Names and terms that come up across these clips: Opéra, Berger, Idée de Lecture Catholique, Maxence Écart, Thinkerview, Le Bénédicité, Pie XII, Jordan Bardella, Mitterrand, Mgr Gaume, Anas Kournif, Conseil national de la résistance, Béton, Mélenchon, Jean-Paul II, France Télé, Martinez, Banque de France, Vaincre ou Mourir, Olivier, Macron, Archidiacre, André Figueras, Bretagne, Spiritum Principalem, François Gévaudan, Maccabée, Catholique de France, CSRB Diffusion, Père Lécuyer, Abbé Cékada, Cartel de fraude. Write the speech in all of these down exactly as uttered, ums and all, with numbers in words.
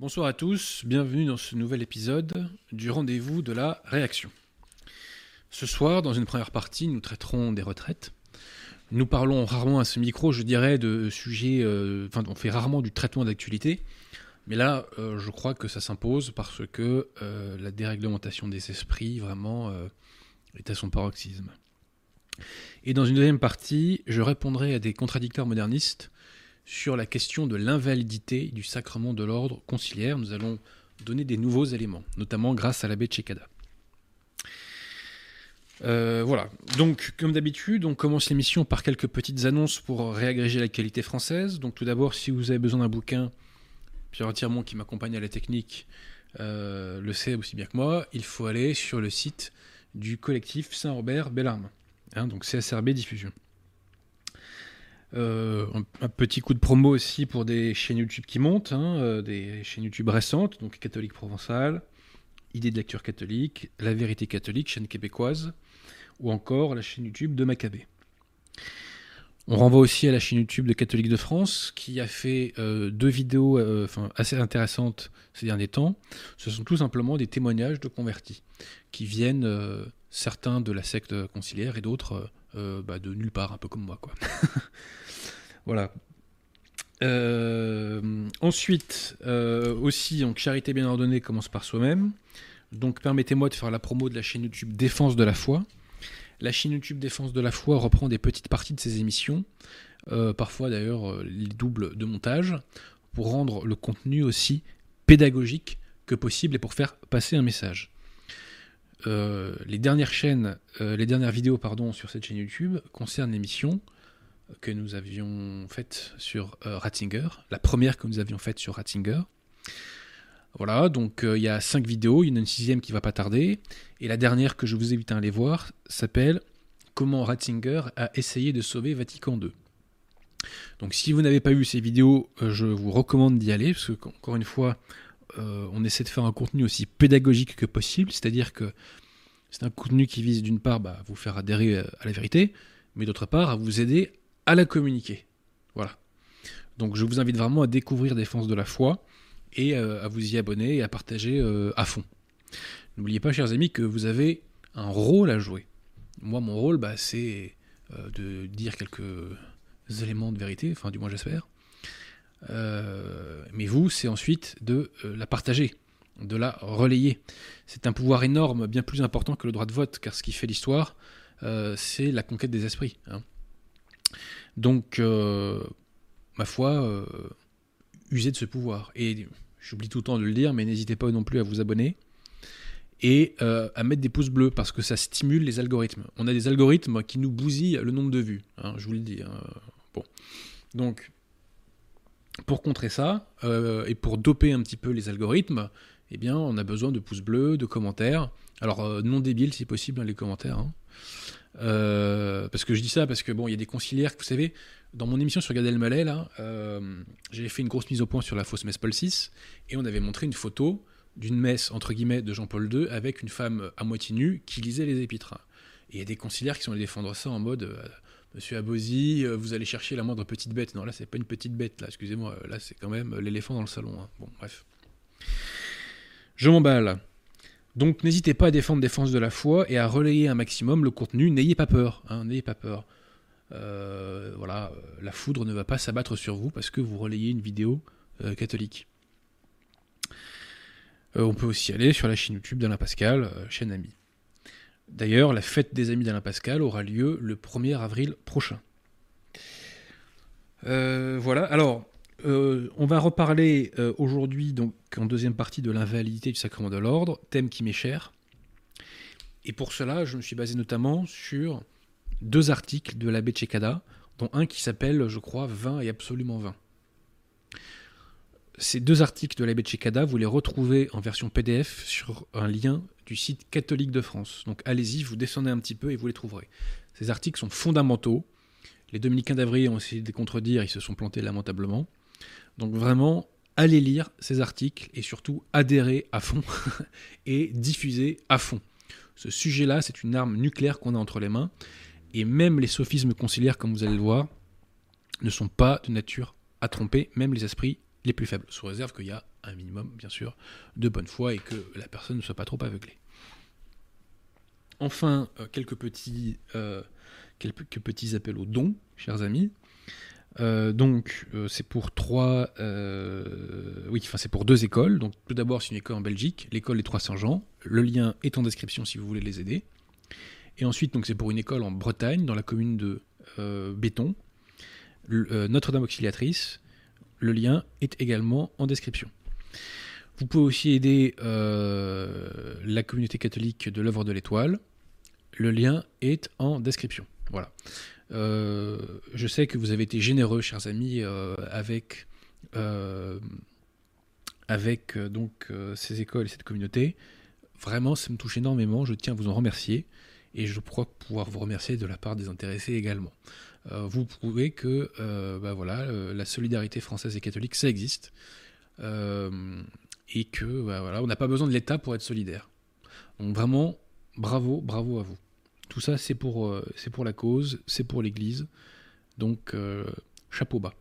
Bonsoir à tous, bienvenue dans ce nouvel épisode du Rendez-vous de la Réaction. Ce soir, dans une première partie, nous traiterons des retraites. Nous parlons rarement à ce micro, je dirais, de sujets... Euh, enfin, on fait rarement du traitement d'actualité, mais là, euh, je crois que ça s'impose parce que euh, la déréglementation des esprits, vraiment, euh, est à son paroxysme. Et dans une deuxième partie, je répondrai à des contradicteurs modernistes sur la question de l'invalidité du sacrement de l'ordre conciliaire. Nous allons donner des nouveaux éléments, notamment grâce à l'abbé Cékada. Euh, voilà. Donc, comme d'habitude, on commence l'émission par quelques petites annonces pour réagréger l'actualité française. Donc, tout d'abord, si vous avez besoin d'un bouquin, Pierre Attiremont qui m'accompagne à la technique euh, le sait aussi bien que moi, il faut aller sur le site du collectif Saint-Robert-Bellarme, hein, donc C S R B Diffusion. Euh, un petit coup de promo aussi pour des chaînes YouTube qui montent, hein, euh, des chaînes YouTube récentes, donc Catholique Provençale, Idée de Lecture Catholique, La Vérité Catholique, chaîne québécoise, ou encore la chaîne YouTube de Maccabée. On renvoie aussi à la chaîne YouTube de Catholique de France, qui a fait euh, deux vidéos euh, enfin, assez intéressantes ces derniers temps. Ce sont tout simplement des témoignages de convertis, qui viennent, euh, certains de la secte conciliaire et d'autres... Euh, Euh, bah de nulle part, un peu comme moi, quoi. Voilà. Euh, ensuite, euh, aussi, donc, charité bien ordonnée commence par soi-même. Donc, permettez-moi de faire la promo de la chaîne YouTube Défense de la foi. La chaîne YouTube Défense de la foi reprend des petites parties de ses émissions, euh, parfois d'ailleurs les doubles de montage, pour rendre le contenu aussi pédagogique que possible et pour faire passer un message. Euh, les dernières chaînes, euh, les dernières vidéos pardon, sur cette chaîne YouTube concernent l'émission que nous avions faite sur euh, Ratzinger, la première que nous avions faite sur Ratzinger. Voilà, donc il euh, y a cinq vidéos, il y en a une sixième qui va pas tarder, et la dernière que je vous invite à aller voir s'appelle « Comment Ratzinger a essayé de sauver Vatican deux ». Donc si vous n'avez pas vu ces vidéos, euh, je vous recommande d'y aller, parce qu'encore une fois... Euh, on essaie de faire un contenu aussi pédagogique que possible, c'est-à-dire que c'est un contenu qui vise d'une part à bah, vous faire adhérer à la vérité, mais d'autre part à vous aider à la communiquer. Voilà. Donc je vous invite vraiment à découvrir Défense de la foi et euh, à vous y abonner et à partager euh, à fond. N'oubliez pas, chers amis, que vous avez un rôle à jouer. Moi, mon rôle, bah, c'est euh, de dire quelques éléments de vérité, enfin du moins j'espère. Euh, mais vous, c'est ensuite de euh, la partager, de la relayer. C'est un pouvoir énorme, bien plus important que le droit de vote, car ce qui fait l'histoire, euh, c'est la conquête des esprits, hein. Donc, euh, ma foi, euh, usez de ce pouvoir. Et j'oublie tout le temps de le dire, mais n'hésitez pas non plus à vous abonner et euh, à mettre des pouces bleus, parce que ça stimule les algorithmes. On a des algorithmes qui nous bousillent le nombre de vues, hein, je vous le dis, hein. Bon. Donc... Pour contrer ça, euh, et pour doper un petit peu les algorithmes, eh bien, on a besoin de pouces bleus, de commentaires. Alors, euh, non débiles, si possible, hein, les commentaires. Hein. Euh, parce que je dis ça, parce que, bon, il y a des conciliaires, vous savez, dans mon émission sur Gad Elmaleh, là, euh, j'avais fait une grosse mise au point sur la fausse messe Paul six, et on avait montré une photo d'une messe, entre guillemets, de Jean-Paul deux, avec une femme à moitié nue qui lisait les épîtres. Et il y a des conciliaires qui sont allés défendre ça en mode euh, monsieur Abosi, euh, vous allez chercher la moindre petite bête. Non, là, c'est pas une petite bête, là, excusez-moi. Là, c'est quand même l'éléphant dans le salon. Hein. Bon, bref. Je m'emballe. Donc, n'hésitez pas à défendre Défense de la foi et à relayer un maximum le contenu. N'ayez pas peur. Hein, n'ayez pas peur. Euh, voilà, la foudre ne va pas s'abattre sur vous parce que vous relayez une vidéo euh, catholique. Euh, on peut aussi aller sur la chaîne YouTube d'Alain Pascal, euh, chaîne Ami. D'ailleurs, la fête des Amis d'Alain Pascal aura lieu le premier avril prochain. Euh, voilà, alors, euh, on va reparler euh, aujourd'hui, donc en deuxième partie, de l'invalidité du sacrement de l'ordre, thème qui m'est cher. Et pour cela, je me suis basé notamment sur deux articles de l'abbé Cékada, dont un qui s'appelle, je crois, Vain et absolument vain. Ces deux articles de l'abbé Cékada, vous les retrouvez en version P D F sur un lien du site Catholique de France. Donc allez-y, vous descendez un petit peu et vous les trouverez. Ces articles sont fondamentaux. Les dominicains d'avril ont essayé de les contredire, ils se sont plantés lamentablement. Donc vraiment, allez lire ces articles et surtout adhérez à fond et diffusez à fond. Ce sujet-là, c'est une arme nucléaire qu'on a entre les mains. Et même les sophismes conciliaires, comme vous allez le voir, ne sont pas de nature à tromper, même les esprits les plus faibles, sous réserve qu'il y a un minimum, bien sûr, de bonne foi et que la personne ne soit pas trop aveuglée. Enfin, euh, quelques, petits, euh, quelques petits appels aux dons, chers amis. Euh, donc, euh, c'est pour trois... Euh, oui, enfin, c'est pour deux écoles. Donc, tout d'abord, c'est une école en Belgique, l'école des Trois Saint-Jean. Le lien est en description si vous voulez les aider. Et ensuite, donc, c'est pour une école en Bretagne, dans la commune de euh, Béton, euh, Notre-Dame Auxiliatrice. Le lien est également en description. Vous pouvez aussi aider euh, la communauté catholique de l'Œuvre de l'Étoile. Le lien est en description. Voilà. Euh, je sais que vous avez été généreux, chers amis, euh, avec, euh, avec euh, donc, euh, ces écoles et cette communauté. Vraiment, ça me touche énormément. Je tiens à vous en remercier. Et je crois pouvoir vous remercier de la part des intéressés également. Euh, vous prouvez que euh, bah voilà, euh, la solidarité française et catholique, ça existe. Euh, et que bah voilà, on n'a pas besoin de l'État pour être solidaire. Donc vraiment, bravo, bravo à vous. Tout ça, c'est pour, euh, c'est pour la cause, c'est pour l'Église. Donc, euh, chapeau bas.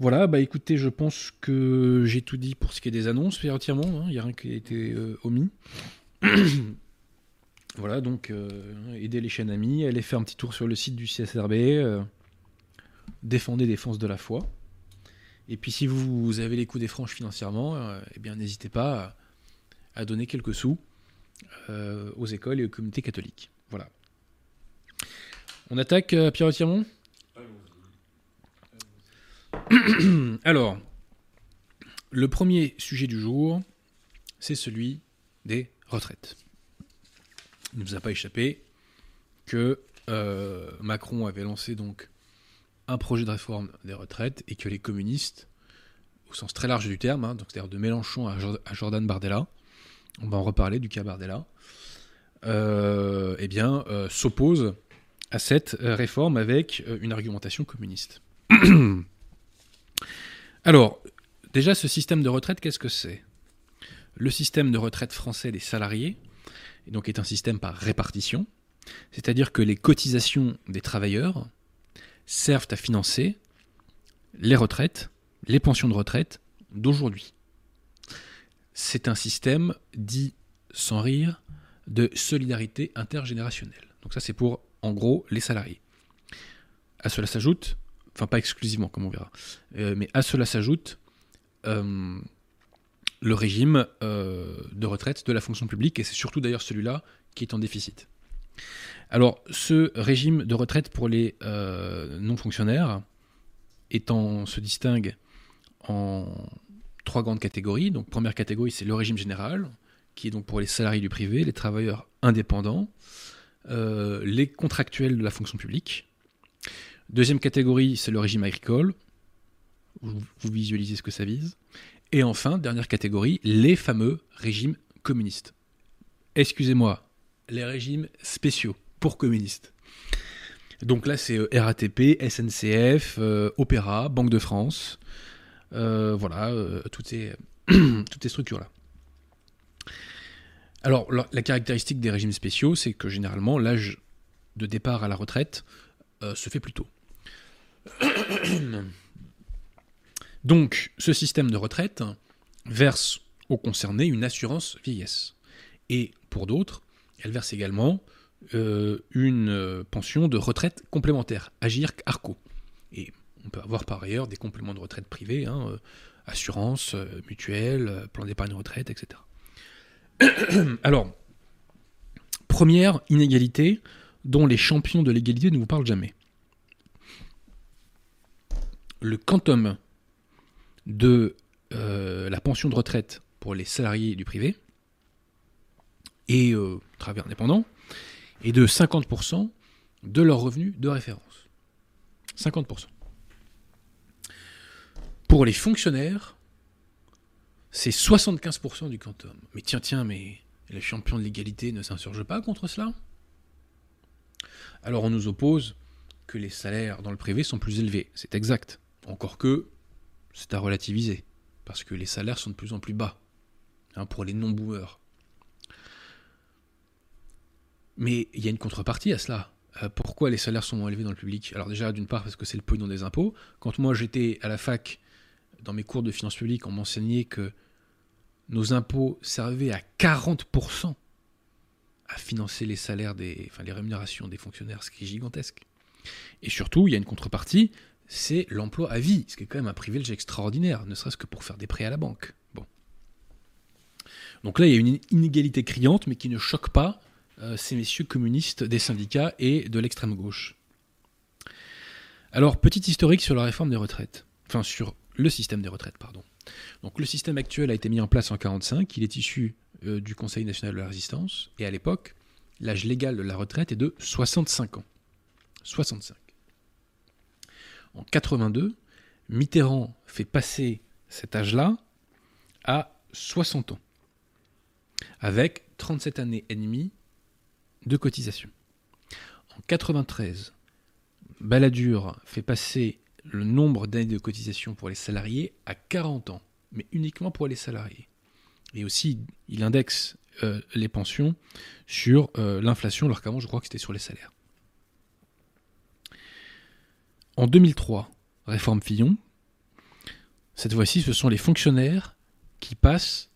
Voilà, bah écoutez, je pense que j'ai tout dit pour ce qui est des annonces, Pierre Attiremont, hein, il n'y a rien qui a été euh, omis. Voilà, donc euh, aidez les chaînes amies, allez faire un petit tour sur le site du C S R B, euh, défendez Défense de la foi. Et puis si vous, vous avez les coups des franches financièrement, euh, eh bien n'hésitez pas à, à donner quelques sous euh, aux écoles et aux communautés catholiques. Voilà. On attaque euh, Pierre Attiremont. Alors, le premier sujet du jour, c'est celui des retraites. Il ne nous a pas échappé que euh, Macron avait lancé donc un projet de réforme des retraites et que les communistes, au sens très large du terme, hein, donc c'est-à-dire de Mélenchon à, Jord- à Jordan Bardella, on va en reparler du cas Bardella, euh, eh bien, euh, s'opposent à cette euh, réforme avec euh, une argumentation communiste. Alors, déjà, ce système de retraite, qu'est-ce que c'est ? Le système de retraite français des salariés, et donc est un système par répartition, c'est-à-dire que les cotisations des travailleurs servent à financer les retraites, les pensions de retraite d'aujourd'hui. C'est un système dit sans rire de solidarité intergénérationnelle. Donc ça c'est pour en gros les salariés. À cela s'ajoute, enfin pas exclusivement comme on verra, euh, mais à cela s'ajoute euh, le régime euh, de retraite de la fonction publique, et c'est surtout d'ailleurs celui-là qui est en déficit. Alors, ce régime de retraite pour les euh, non-fonctionnaires étant, se distingue en trois grandes catégories. Donc, première catégorie, c'est le régime général, qui est donc pour les salariés du privé, les travailleurs indépendants, euh, les contractuels de la fonction publique. Deuxième catégorie, c'est le régime agricole. Vous, vous visualisez ce que ça vise. Et enfin, dernière catégorie, les fameux régimes communistes. Excusez-moi, les régimes spéciaux pour communistes. Donc là, c'est R A T P, S N C F, euh, Opéra, Banque de France, euh, voilà, euh, toutes, ces, toutes ces structures-là. Alors, la, la caractéristique des régimes spéciaux, c'est que généralement, l'âge de départ à la retraite euh, se fait plus tôt. Donc, ce système de retraite verse aux concernés une assurance vieillesse. Et pour d'autres, elle verse également euh, une pension de retraite complémentaire, Agirc-Arrco. Et on peut avoir par ailleurs des compléments de retraite privés, hein, euh, assurance, euh, mutuelle, euh, plan d'épargne retraite, et cetera. Alors, première inégalité dont les champions de l'égalité ne vous parlent jamais. Le quantum de euh, la pension de retraite pour les salariés du privé et euh, travailleurs indépendants est de cinquante pour cent de leurs revenus de référence. cinquante pour cent. Pour les fonctionnaires, c'est soixante-quinze pour cent du quantum. Mais tiens, tiens, mais les champions de l'égalité ne s'insurgent pas contre cela? Alors on nous oppose que les salaires dans le privé sont plus élevés. C'est exact. Encore que c'est à relativiser, parce que les salaires sont de plus en plus bas, hein, pour les non-boomers. Mais il y a une contrepartie à cela. Euh, pourquoi les salaires sont moins élevés dans le public? Alors déjà, d'une part, parce que c'est le pognon des impôts. Quand moi j'étais à la fac, dans mes cours de finances publiques, on m'enseignait que nos impôts servaient à quarante pour cent à financer les salaires, des, enfin les rémunérations des fonctionnaires, ce qui est gigantesque. Et surtout, il y a une contrepartie, c'est l'emploi à vie, ce qui est quand même un privilège extraordinaire, ne serait-ce que pour faire des prêts à la banque. Bon. Donc là, il y a une inégalité criante, mais qui ne choque pas euh, ces messieurs communistes des syndicats et de l'extrême gauche. Alors, petite historique sur la réforme des retraites. Enfin, sur le système des retraites, pardon. Donc le système actuel a été mis en place en mille neuf cent quarante-cinq, il est issu euh, du Conseil national de la résistance, et à l'époque, l'âge légal de la retraite est de soixante-cinq ans. soixante-cinq. En quatre-vingt-deux, Mitterrand fait passer cet âge-là à soixante ans, avec trente-sept années et demie de cotisation. En quatre-vingt-treize, Balladur fait passer le nombre d'années de cotisation pour les salariés à quarante ans, mais uniquement pour les salariés. Et aussi, il indexe euh, les pensions sur euh, l'inflation, alors qu'avant, je crois que c'était sur les salaires. En deux mille trois, réforme Fillon, cette fois-ci, ce sont les fonctionnaires qui passent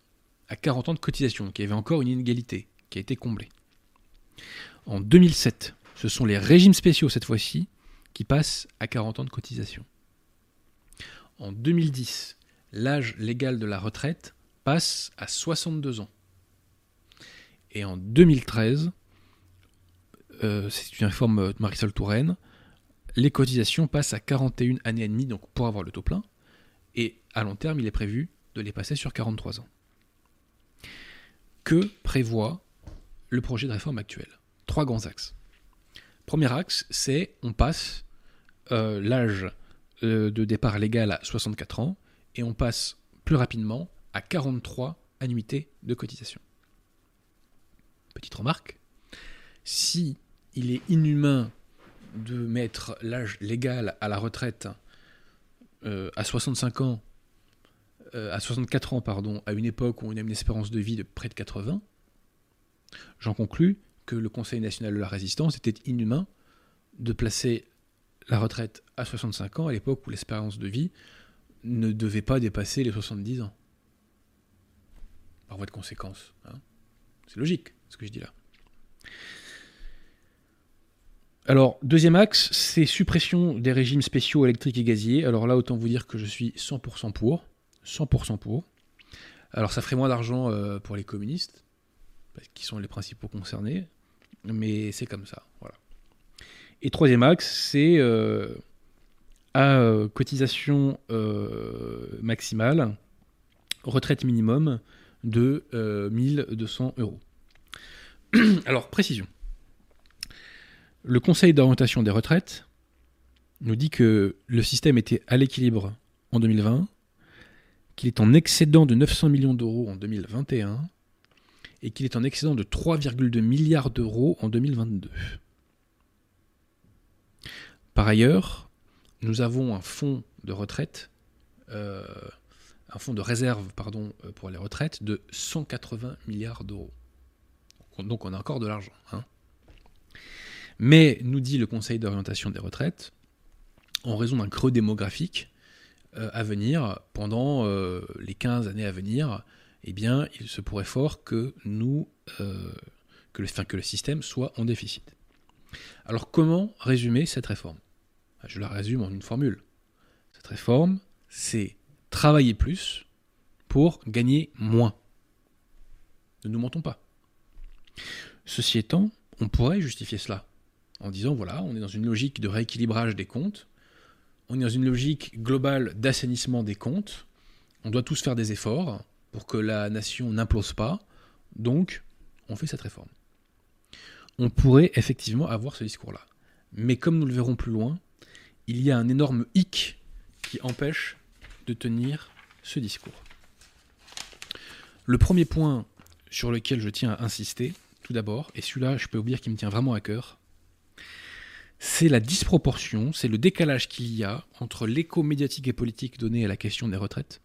à quarante ans de cotisation, qui avait encore une inégalité qui a été comblée. En deux mille sept, ce sont les régimes spéciaux, cette fois-ci, qui passe à quarante ans de cotisation. En deux mille dix, l'âge légal de la retraite passe à soixante-deux ans. Et en deux mille treize, euh, c'est une réforme de Marisol Touraine, les cotisations passent à quarante et une années et demie, donc pour avoir le taux plein, et à long terme, il est prévu de les passer sur quarante-trois ans. Que prévoit le projet de réforme actuel? Trois grands axes. Premier axe, c'est on passe euh, l'âge euh, de départ légal à soixante-quatre ans et on passe plus rapidement à quarante-trois annuités de cotisation. Petite remarque, si il est inhumain de mettre l'âge légal à la retraite euh, à soixante-cinq ans, euh, à soixante-quatre ans, pardon, à une époque où on a une espérance de vie de près de quatre-vingts, j'en conclus que le Conseil national de la résistance était inhumain de placer la retraite à soixante-cinq ans à l'époque où l'espérance de vie ne devait pas dépasser les soixante-dix ans. Par voie de conséquence. Hein. C'est logique, ce que je dis là. Alors, deuxième axe, c'est suppression des régimes spéciaux électriques et gaziers. Alors là, autant vous dire que je suis cent pour cent pour. cent pour cent pour. Alors, ça ferait moins d'argent euh, pour les communistes, qui sont les principaux concernés, mais c'est comme ça, voilà. Et troisième axe, c'est euh, à euh, cotisation euh, maximale, retraite minimum de euh, mille deux cents euros. Alors, précision. Le Conseil d'orientation des retraites nous dit que le système était à l'équilibre en deux mille vingt, qu'il est en excédent de neuf cents millions d'euros en deux mille vingt et un, et qu'il est en excédent de trois virgule deux milliards d'euros en deux mille vingt-deux. Par ailleurs, nous avons un fonds de retraite, euh, un fonds de réserve pardon, pour les retraites de cent quatre-vingts milliards d'euros. donc on a encore de l'argent. Hein. Mais, nous dit le Conseil d'orientation des retraites, en raison d'un creux démographique euh, à venir, pendant euh, les quinze années à venir, eh bien, il se pourrait fort que, nous, euh, que, le, enfin, que le système soit en déficit. Alors comment résumer cette réforme ? Je la résume en une formule. Cette réforme, c'est travailler plus pour gagner moins. Ne nous mentons pas. Ceci étant, on pourrait justifier cela en disant, voilà, on est dans une logique de rééquilibrage des comptes, on est dans une logique globale d'assainissement des comptes, on doit tous faire des efforts pour que la nation n'implose pas, donc on fait cette réforme. On pourrait effectivement avoir ce discours-là. Mais comme nous le verrons plus loin, il y a un énorme hic qui empêche de tenir ce discours. Le premier point sur lequel je tiens à insister, tout d'abord, et celui-là, je peux vous dire qu'il me tient vraiment à cœur, c'est la disproportion, c'est le décalage qu'il y a entre l'écho médiatique et politique donné à la question des retraites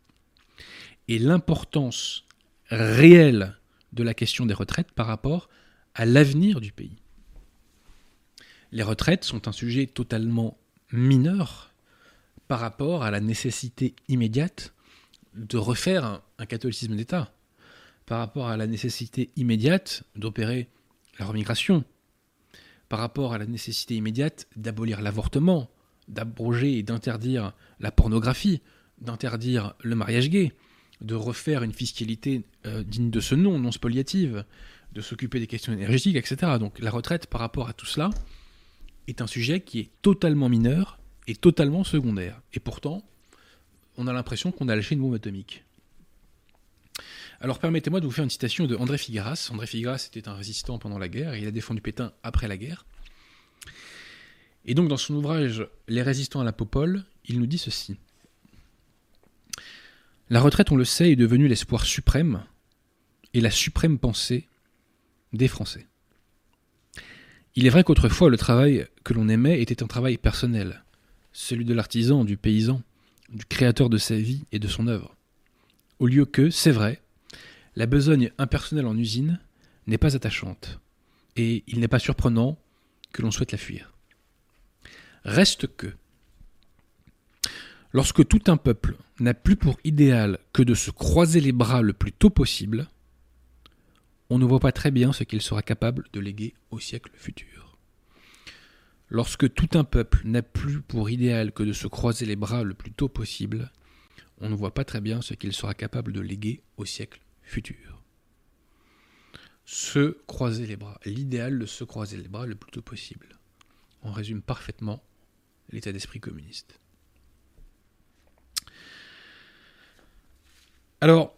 et l'importance réelle de la question des retraites par rapport à l'avenir du pays. Les retraites sont un sujet totalement mineur par rapport à la nécessité immédiate de refaire un, un catholicisme d'État, par rapport à la nécessité immédiate d'opérer la remigration, par rapport à la nécessité immédiate d'abolir l'avortement, d'abroger et d'interdire la pornographie, d'interdire le mariage gay, de refaire une fiscalité euh, digne de ce nom, non spoliative, de s'occuper des questions énergétiques, et cetera. Donc la retraite par rapport à tout cela est un sujet qui est totalement mineur et totalement secondaire. Et pourtant, on a l'impression qu'on a lâché une bombe atomique. Alors permettez-moi de vous faire une citation de André Figueras. André Figueras était un résistant pendant la guerre et il a défendu Pétain après la guerre. Et donc dans son ouvrage « Les résistants à la Popole », il nous dit ceci. « La retraite, on le sait, est devenue l'espoir suprême et la suprême pensée des Français. Il est vrai qu'autrefois, le travail que l'on aimait était un travail personnel, celui de l'artisan, du paysan, du créateur de sa vie et de son œuvre. Au lieu que, c'est vrai, la besogne impersonnelle en usine n'est pas attachante, et il n'est pas surprenant que l'on souhaite la fuir. Reste que, lorsque tout un peuple n'a plus pour idéal que de se croiser les bras le plus tôt possible, on ne voit pas très bien ce qu'il sera capable de léguer au siècle futur. Lorsque tout un peuple n'a plus pour idéal que de se croiser les bras le plus tôt possible, on ne voit pas très bien ce qu'il sera capable de léguer au siècle futur. Se croiser les bras, l'idéal de se croiser les bras le plus tôt possible. On résume parfaitement l'état d'esprit communiste. Alors,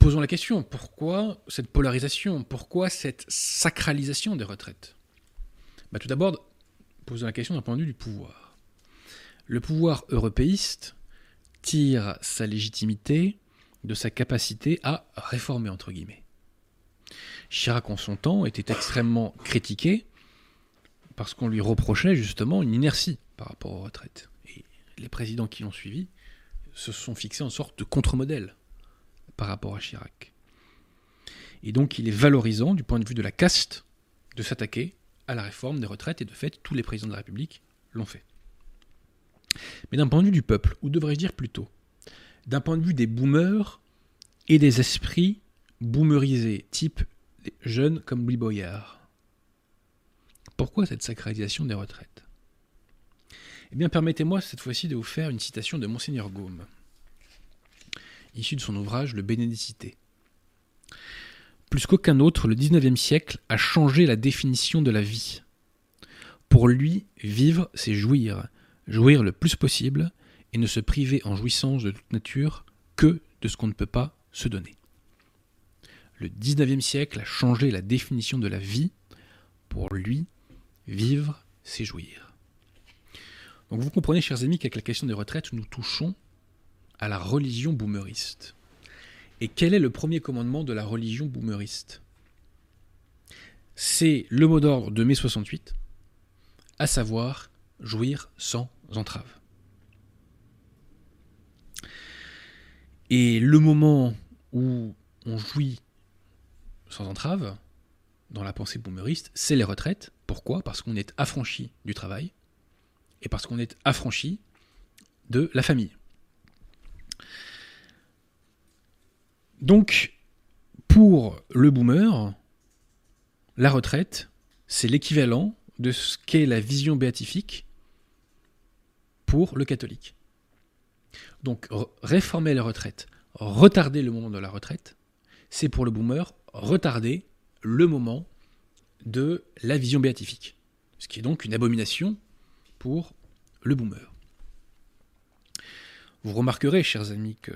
posons la question, pourquoi cette polarisation, pourquoi cette sacralisation des retraites ? Bah, tout d'abord, posons la question d'un point de vue du pouvoir. Le pouvoir européiste tire sa légitimité de sa capacité à « réformer », entre guillemets. Chirac, en son temps, était extrêmement critiqué parce qu'on lui reprochait justement une inertie par rapport aux retraites. Et les présidents qui l'ont suivi se sont fixés en sorte de contre-modèle par rapport à Chirac. Et donc il est valorisant du point de vue de la caste de s'attaquer à la réforme des retraites, et de fait tous les présidents de la République l'ont fait. Mais d'un point de vue du peuple, ou devrais-je dire plutôt, d'un point de vue des boomers et des esprits boomerisés, type des jeunes comme Louis Boyard, pourquoi cette sacralisation des retraites ? Eh bien permettez-moi cette fois-ci de vous faire une citation de Monseigneur Gaume, issu de son ouvrage « Le Bénédicité ». Plus qu'aucun autre, le dix-neuvième siècle a changé la définition de la vie. Pour lui, vivre, c'est jouir, jouir le plus possible et ne se priver en jouissance de toute nature que de ce qu'on ne peut pas se donner. Le dix-neuvième siècle a changé la définition de la vie. Pour lui, vivre, c'est jouir. Donc vous comprenez, chers amis, qu'avec la question des retraites, nous touchons à la religion boomeriste. Et quel est le premier commandement de la religion boomeriste ? C'est le mot d'ordre de mai soixante-huit, à savoir jouir sans entrave. Et le moment où on jouit sans entrave, dans la pensée boomeriste, c'est les retraites. Pourquoi ? Parce qu'on est affranchi du travail et parce qu'on est affranchi de la famille. Donc, pour le boomer, la retraite, c'est l'équivalent de ce qu'est la vision béatifique pour le catholique. Donc, réformer la retraite, retarder le moment de la retraite, c'est pour le boomer retarder le moment de la vision béatifique, ce qui est donc une abomination pour le boomer. Vous remarquerez, chers amis, que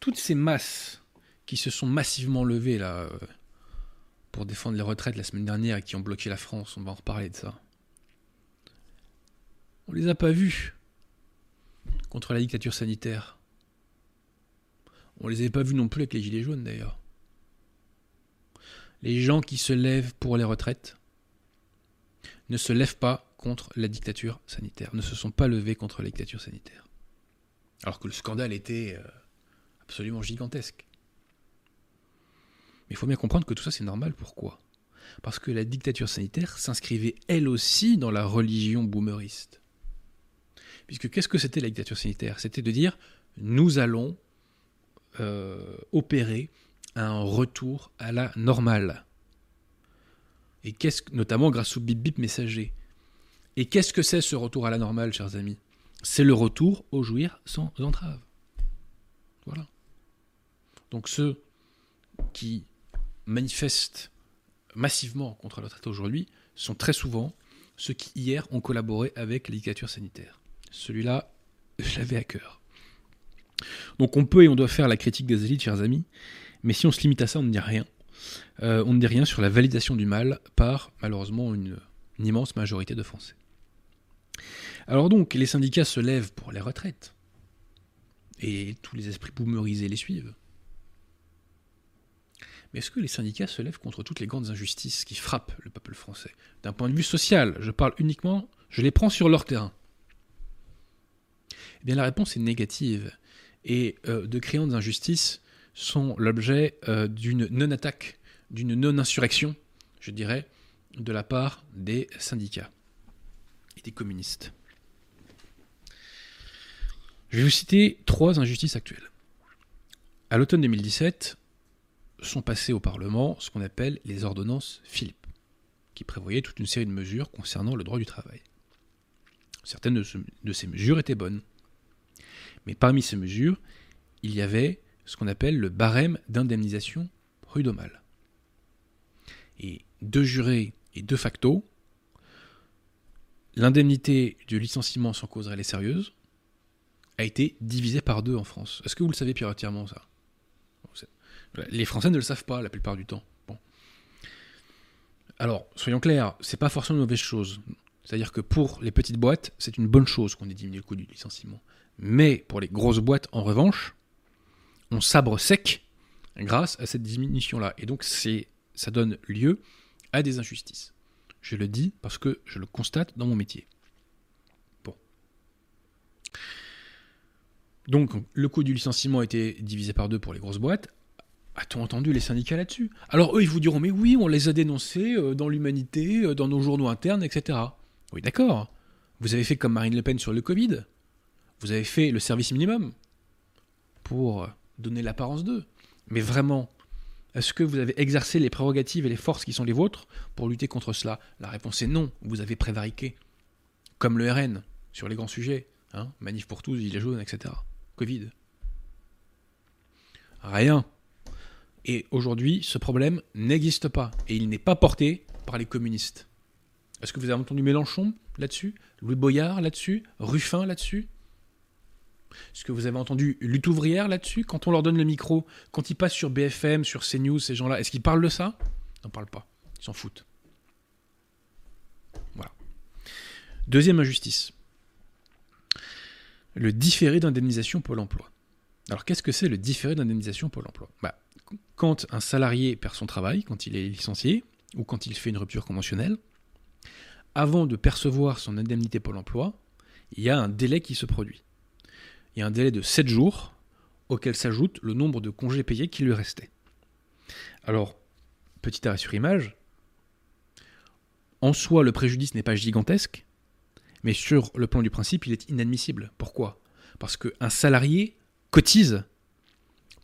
toutes ces masses qui se sont massivement levées là pour défendre les retraites la semaine dernière et qui ont bloqué la France, on va en reparler de ça, on les a pas vues contre la dictature sanitaire. On les avait pas vus non plus avec les gilets jaunes d'ailleurs. Les gens qui se lèvent pour les retraites ne se lèvent pas contre la dictature sanitaire, ne se sont pas levés contre la dictature sanitaire. Alors que le scandale était absolument gigantesque. Mais il faut bien comprendre que tout ça c'est normal. Pourquoi ? Parce que la dictature sanitaire s'inscrivait elle aussi dans la religion boomeriste. Puisque qu'est-ce que c'était la dictature sanitaire ? C'était de dire nous allons euh, opérer un retour à la normale. Et qu'est-ce que, notamment grâce au bip bip messager. Et qu'est-ce que c'est ce retour à la normale, chers amis ? C'est le retour au jouir sans entrave. Voilà. Donc ceux qui manifestent massivement contre la retraite aujourd'hui sont très souvent ceux qui hier ont collaboré avec la dictature sanitaire. Celui-là, je l'avais à cœur. Donc on peut et on doit faire la critique des élites, chers amis, mais si on se limite à ça, on ne dit rien. Euh, on ne dit rien sur la validation du mal par, malheureusement, une, une immense majorité de Français. Alors donc, les syndicats se lèvent pour les retraites, et tous les esprits boomerisés les suivent. Mais est-ce que les syndicats se lèvent contre toutes les grandes injustices qui frappent le peuple français ? D'un point de vue social, je parle uniquement, je les prends sur leur terrain. Eh bien, la réponse est négative, et euh, de créantes injustices sont l'objet euh, d'une non-attaque, d'une non-insurrection, je dirais, de la part des syndicats et des communistes. Je vais vous citer trois injustices actuelles. À l'automne deux mille dix-sept, sont passées au Parlement ce qu'on appelle les ordonnances Philippe, qui prévoyaient toute une série de mesures concernant le droit du travail. Certaines de, ce, de ces mesures étaient bonnes. Mais parmi ces mesures, il y avait ce qu'on appelle le barème d'indemnisation prud'homale. Et de juré et de facto, l'indemnité du licenciement sans cause réelle et sérieuse a été divisée par deux en France. Est-ce que vous le savez, Pierre Attiremont, ça ? Les Français ne le savent pas la plupart du temps. Bon. Alors, soyons clairs, c'est pas forcément une mauvaise chose. C'est-à-dire que pour les petites boîtes, c'est une bonne chose qu'on ait diminué le coût du licenciement. Mais pour les grosses boîtes, en revanche, on sabre sec grâce à cette diminution-là. Et donc, c'est, ça donne lieu à des injustices. Je le dis parce que je le constate dans mon métier. Bon. Donc, le coût du licenciement a été divisé par deux pour les grosses boîtes. A-t-on entendu les syndicats là-dessus ? Alors, eux, ils vous diront, mais oui, on les a dénoncés dans l'Humanité, dans nos journaux internes, et cetera. Oui, d'accord. Vous avez fait comme Marine Le Pen sur le Covid. Vous avez fait le service minimum pour donner l'apparence d'eux. Mais vraiment, est-ce que vous avez exercé les prérogatives et les forces qui sont les vôtres pour lutter contre cela ? La réponse est non, vous avez prévariqué. Comme le R N, sur les grands sujets, hein, manif pour tous, gilets jaunes, et cetera. Covid. Rien. Et aujourd'hui, ce problème n'existe pas. Et il n'est pas porté par les communistes. Est-ce que vous avez entendu Mélenchon là-dessus ? Louis Boyard là-dessus ? Ruffin là-dessus ? Est-ce que vous avez entendu Lutte Ouvrière là-dessus ? Quand on leur donne le micro, quand ils passent sur B F M, sur CNews, ces gens-là, est-ce qu'ils parlent de ça ? Ils n'en parlent pas. Ils s'en foutent. Voilà. Deuxième injustice. Le différé d'indemnisation Pôle emploi. Alors qu'est-ce que c'est le différé d'indemnisation Pôle emploi ? Bah, quand un salarié perd son travail, quand il est licencié, ou quand il fait une rupture conventionnelle, avant de percevoir son indemnité Pôle emploi, il y a un délai qui se produit. Il y a un délai de sept jours auquel s'ajoute le nombre de congés payés qui lui restait. Alors, petit arrêt sur image, En soi, le préjudice n'est pas gigantesque, mais sur le plan du principe, il est inadmissible. Pourquoi ? Parce qu'un salarié cotise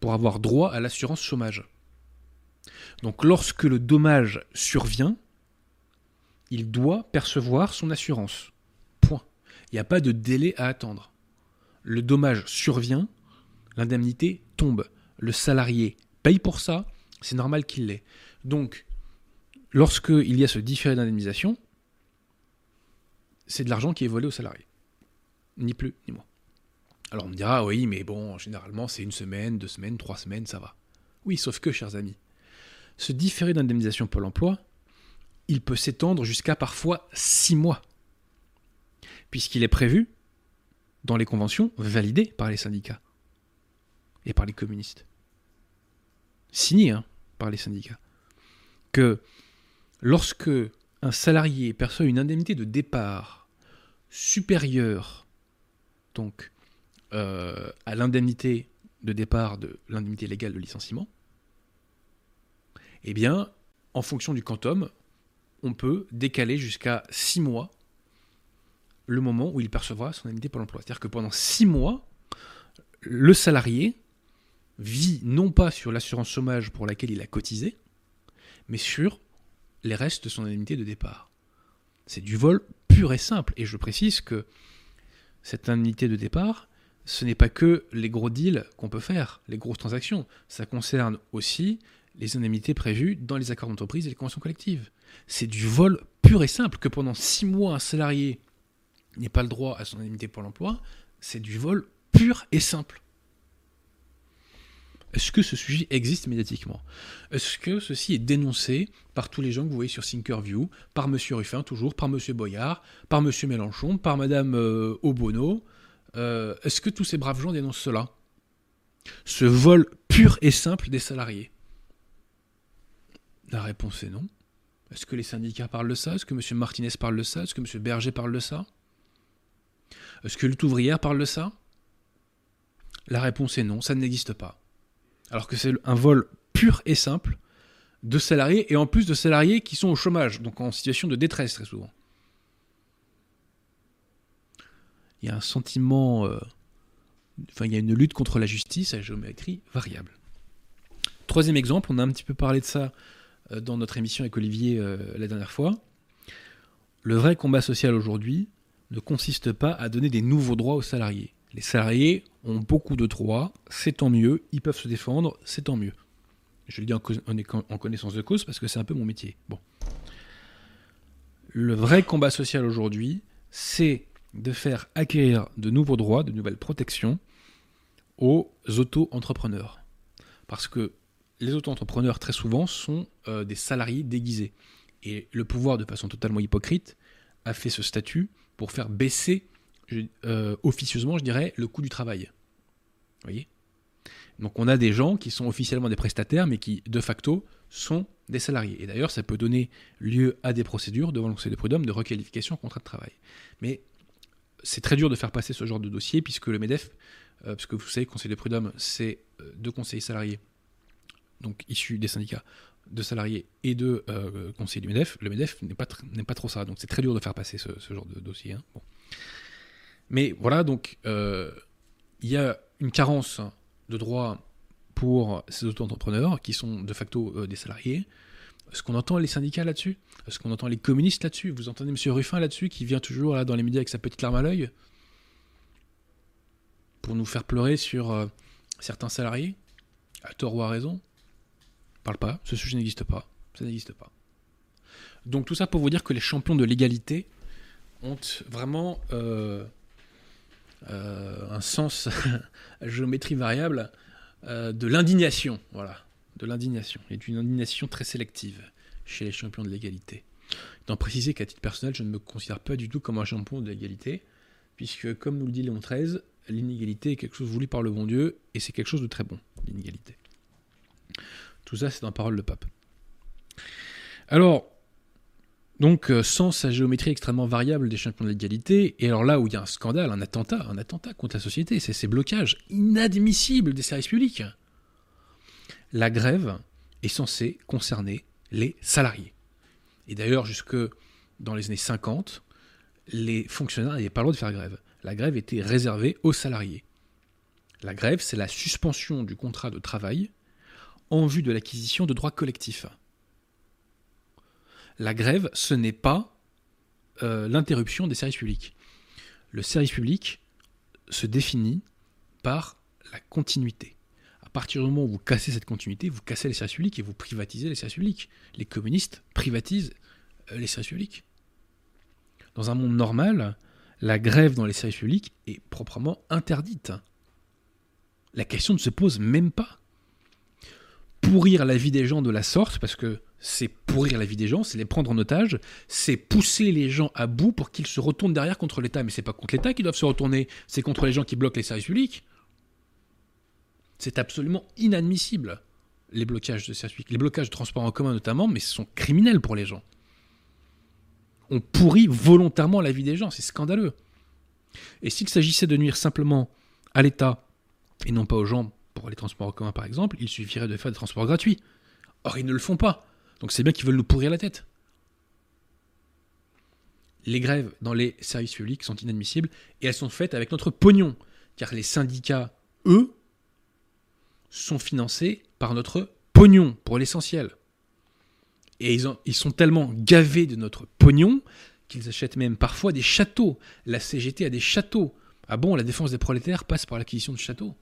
pour avoir droit à l'assurance chômage. Donc lorsque le dommage survient, il doit percevoir son assurance. Point. Il n'y a pas de délai à attendre. Le dommage survient, l'indemnité tombe. Le salarié paye pour ça, c'est normal qu'il l'ait. Donc, lorsqu'il y a ce différé d'indemnisation, c'est de l'argent qui est volé aux salariés. Ni plus, ni moins. Alors on me dira, oui, mais bon, généralement c'est une semaine, deux semaines, trois semaines, ça va. Oui, sauf que, chers amis, ce différé d'indemnisation Pôle emploi, il peut s'étendre jusqu'à parfois six mois, puisqu'il est prévu dans les conventions validées par les syndicats et par les communistes. Signées hein, par les syndicats. Que lorsque un salarié perçoit une indemnité de départ supérieure, donc Euh, à l'indemnité de départ de l'indemnité légale de licenciement, eh bien, en fonction du quantum, on peut décaler jusqu'à six mois le moment où il percevra son indemnité Pôle emploi. C'est-à-dire que pendant six mois, le salarié vit non pas sur l'assurance chômage pour laquelle il a cotisé, mais sur les restes de son indemnité de départ. C'est du vol pur et simple. Et je précise que cette indemnité de départ, ce n'est pas que les gros deals qu'on peut faire, les grosses transactions. Ça concerne aussi les indemnités prévues dans les accords d'entreprise et les conventions collectives. C'est du vol pur et simple. Que pendant six mois, un salarié n'ait pas le droit à son indemnité Pôle emploi, c'est du vol pur et simple. Est-ce que ce sujet existe médiatiquement ? Est-ce que ceci est dénoncé par tous les gens que vous voyez sur Thinkerview, par M. Ruffin toujours, par M. Boyard, par M. Mélenchon, par Mme euh, Obono ? Euh, est-ce que tous ces braves gens dénoncent cela ? Ce vol pur et simple des salariés ? La réponse est non. Est-ce que les syndicats parlent de ça ? Est-ce que M. Martinez parle de ça ? Est-ce que M. Berger parle de ça ? Est-ce que Lutte Ouvrière parle de ça ? La réponse est non, ça n'existe pas. Alors que c'est un vol pur et simple de salariés, et en plus de salariés qui sont au chômage, donc en situation de détresse très souvent. Il y a un sentiment, euh, enfin il y a une lutte contre la justice à géométrie variable. Troisième exemple, on a un petit peu parlé de ça euh, dans notre émission avec Olivier euh, la dernière fois. Le vrai combat social aujourd'hui ne consiste pas à donner des nouveaux droits aux salariés. Les salariés ont beaucoup de droits, c'est tant mieux, ils peuvent se défendre, c'est tant mieux. Je le dis en, co- en connaissance de cause parce que c'est un peu mon métier. Bon. Le vrai combat social aujourd'hui, c'est de faire acquérir de nouveaux droits, de nouvelles protections aux auto-entrepreneurs. Parce que les auto-entrepreneurs, très souvent, sont euh, des salariés déguisés. Et le pouvoir, de façon totalement hypocrite, a fait ce statut pour faire baisser, je, euh, officieusement, je dirais, le coût du travail. Vous voyez ? Donc on a des gens qui sont officiellement des prestataires, mais qui, de facto, sont des salariés. Et d'ailleurs, ça peut donner lieu à des procédures devant le Conseil de Prud'hommes de requalification en contrat de travail. Mais c'est très dur de faire passer ce genre de dossier, puisque le MEDEF, euh, parce que vous savez, Conseil de Prud'hommes, c'est euh, deux conseillers salariés, donc issus des syndicats de salariés et de euh, conseillers du MEDEF. Le MEDEF n'est pas, tr- n'est pas trop ça, donc c'est très dur de faire passer ce, ce genre de dossier. Hein. Bon. Mais voilà, donc il euh, y a une carence de droits pour ces auto-entrepreneurs, qui sont de facto euh, des salariés. Est-ce qu'on entend les syndicats là-dessus ? Est-ce qu'on entend les communistes là-dessus ? Vous entendez M. Ruffin là-dessus, qui vient toujours là dans les médias avec sa petite larme à l'œil pour nous faire pleurer sur euh, certains salariés, à tort ou à raison ? Parle pas, ce sujet n'existe pas, ça n'existe pas. Donc tout ça pour vous dire que les champions de l'égalité ont vraiment euh, euh, un sens à géométrie variable euh, de l'indignation, voilà. De l'indignation, et d'une indignation très sélective chez les champions de l'égalité. D'en préciser qu'à titre personnel, je ne me considère pas du tout comme un champion de l'égalité, puisque, comme nous le dit Léon treize, l'inégalité est quelque chose voulu par le bon Dieu, et c'est quelque chose de très bon, l'inégalité. Tout ça, c'est dans Parole le Pape. Alors, donc, euh, sens à géométrie extrêmement variable des champions de l'égalité, et alors là où il y a un scandale, un attentat, un attentat contre la société, c'est ces blocages inadmissibles des services publics. La grève est censée concerner les salariés. Et d'ailleurs, jusque dans les années cinquante, les fonctionnaires n'avaient pas le droit de faire grève. La grève était réservée aux salariés. La grève, c'est la suspension du contrat de travail en vue de l'acquisition de droits collectifs. La grève, ce n'est pas euh, l'interruption des services publics. Le service public se définit par la continuité. À partir du moment où vous cassez cette continuité, vous cassez les services publics et vous privatisez les services publics. Les communistes privatisent euh, les services publics. Dans un monde normal, la grève dans les services publics est proprement interdite. La question ne se pose même pas. Pourrir la vie des gens de la sorte, parce que c'est pourrir la vie des gens, c'est les prendre en otage, c'est pousser les gens à bout pour qu'ils se retournent derrière contre l'État. Mais c'est pas contre l'État qu'ils doivent se retourner, c'est contre les gens qui bloquent les services publics. C'est absolument inadmissible, les blocages de services publics. Les blocages de transport en commun notamment, mais ce sont criminels pour les gens. On pourrit volontairement la vie des gens, c'est scandaleux. Et s'il s'agissait de nuire simplement à l'État, et non pas aux gens pour les transports en commun par exemple, il suffirait de faire des transports gratuits. Or ils ne le font pas, donc c'est bien qu'ils veulent nous pourrir la tête. Les grèves dans les services publics sont inadmissibles, et elles sont faites avec notre pognon, car les syndicats, eux, sont financés par notre pognon, pour l'essentiel. Et ils, ont, ils sont tellement gavés de notre pognon qu'ils achètent même parfois des châteaux. La C G T a des châteaux. Ah bon, la défense des prolétaires passe par l'acquisition de châteaux.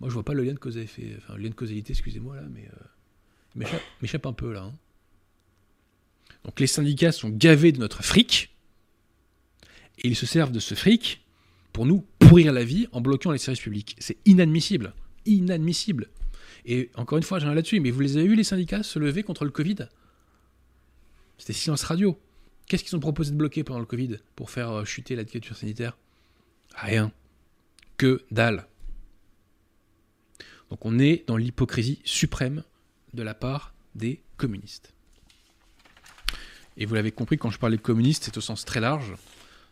Moi, je vois pas le lien de cause à effet. Enfin, le lien de causalité, excusez-moi, là, mais euh, il m'échappe, m'échappe un peu, là. Hein. Donc, les syndicats sont gavés de notre fric, et ils se servent de ce fric pour nous pourrir la vie en bloquant les services publics. C'est inadmissible. Inadmissible. Et encore une fois, j'en ai là-dessus, mais vous les avez vus, les syndicats, se lever contre le Covid? C'était silence radio. Qu'est-ce qu'ils ont proposé de bloquer pendant le Covid pour faire chuter la dictature sanitaire? Rien. Que dalle. Donc on est dans l'hypocrisie suprême de la part des communistes. Et vous l'avez compris, quand je parle des communistes, c'est au sens très large.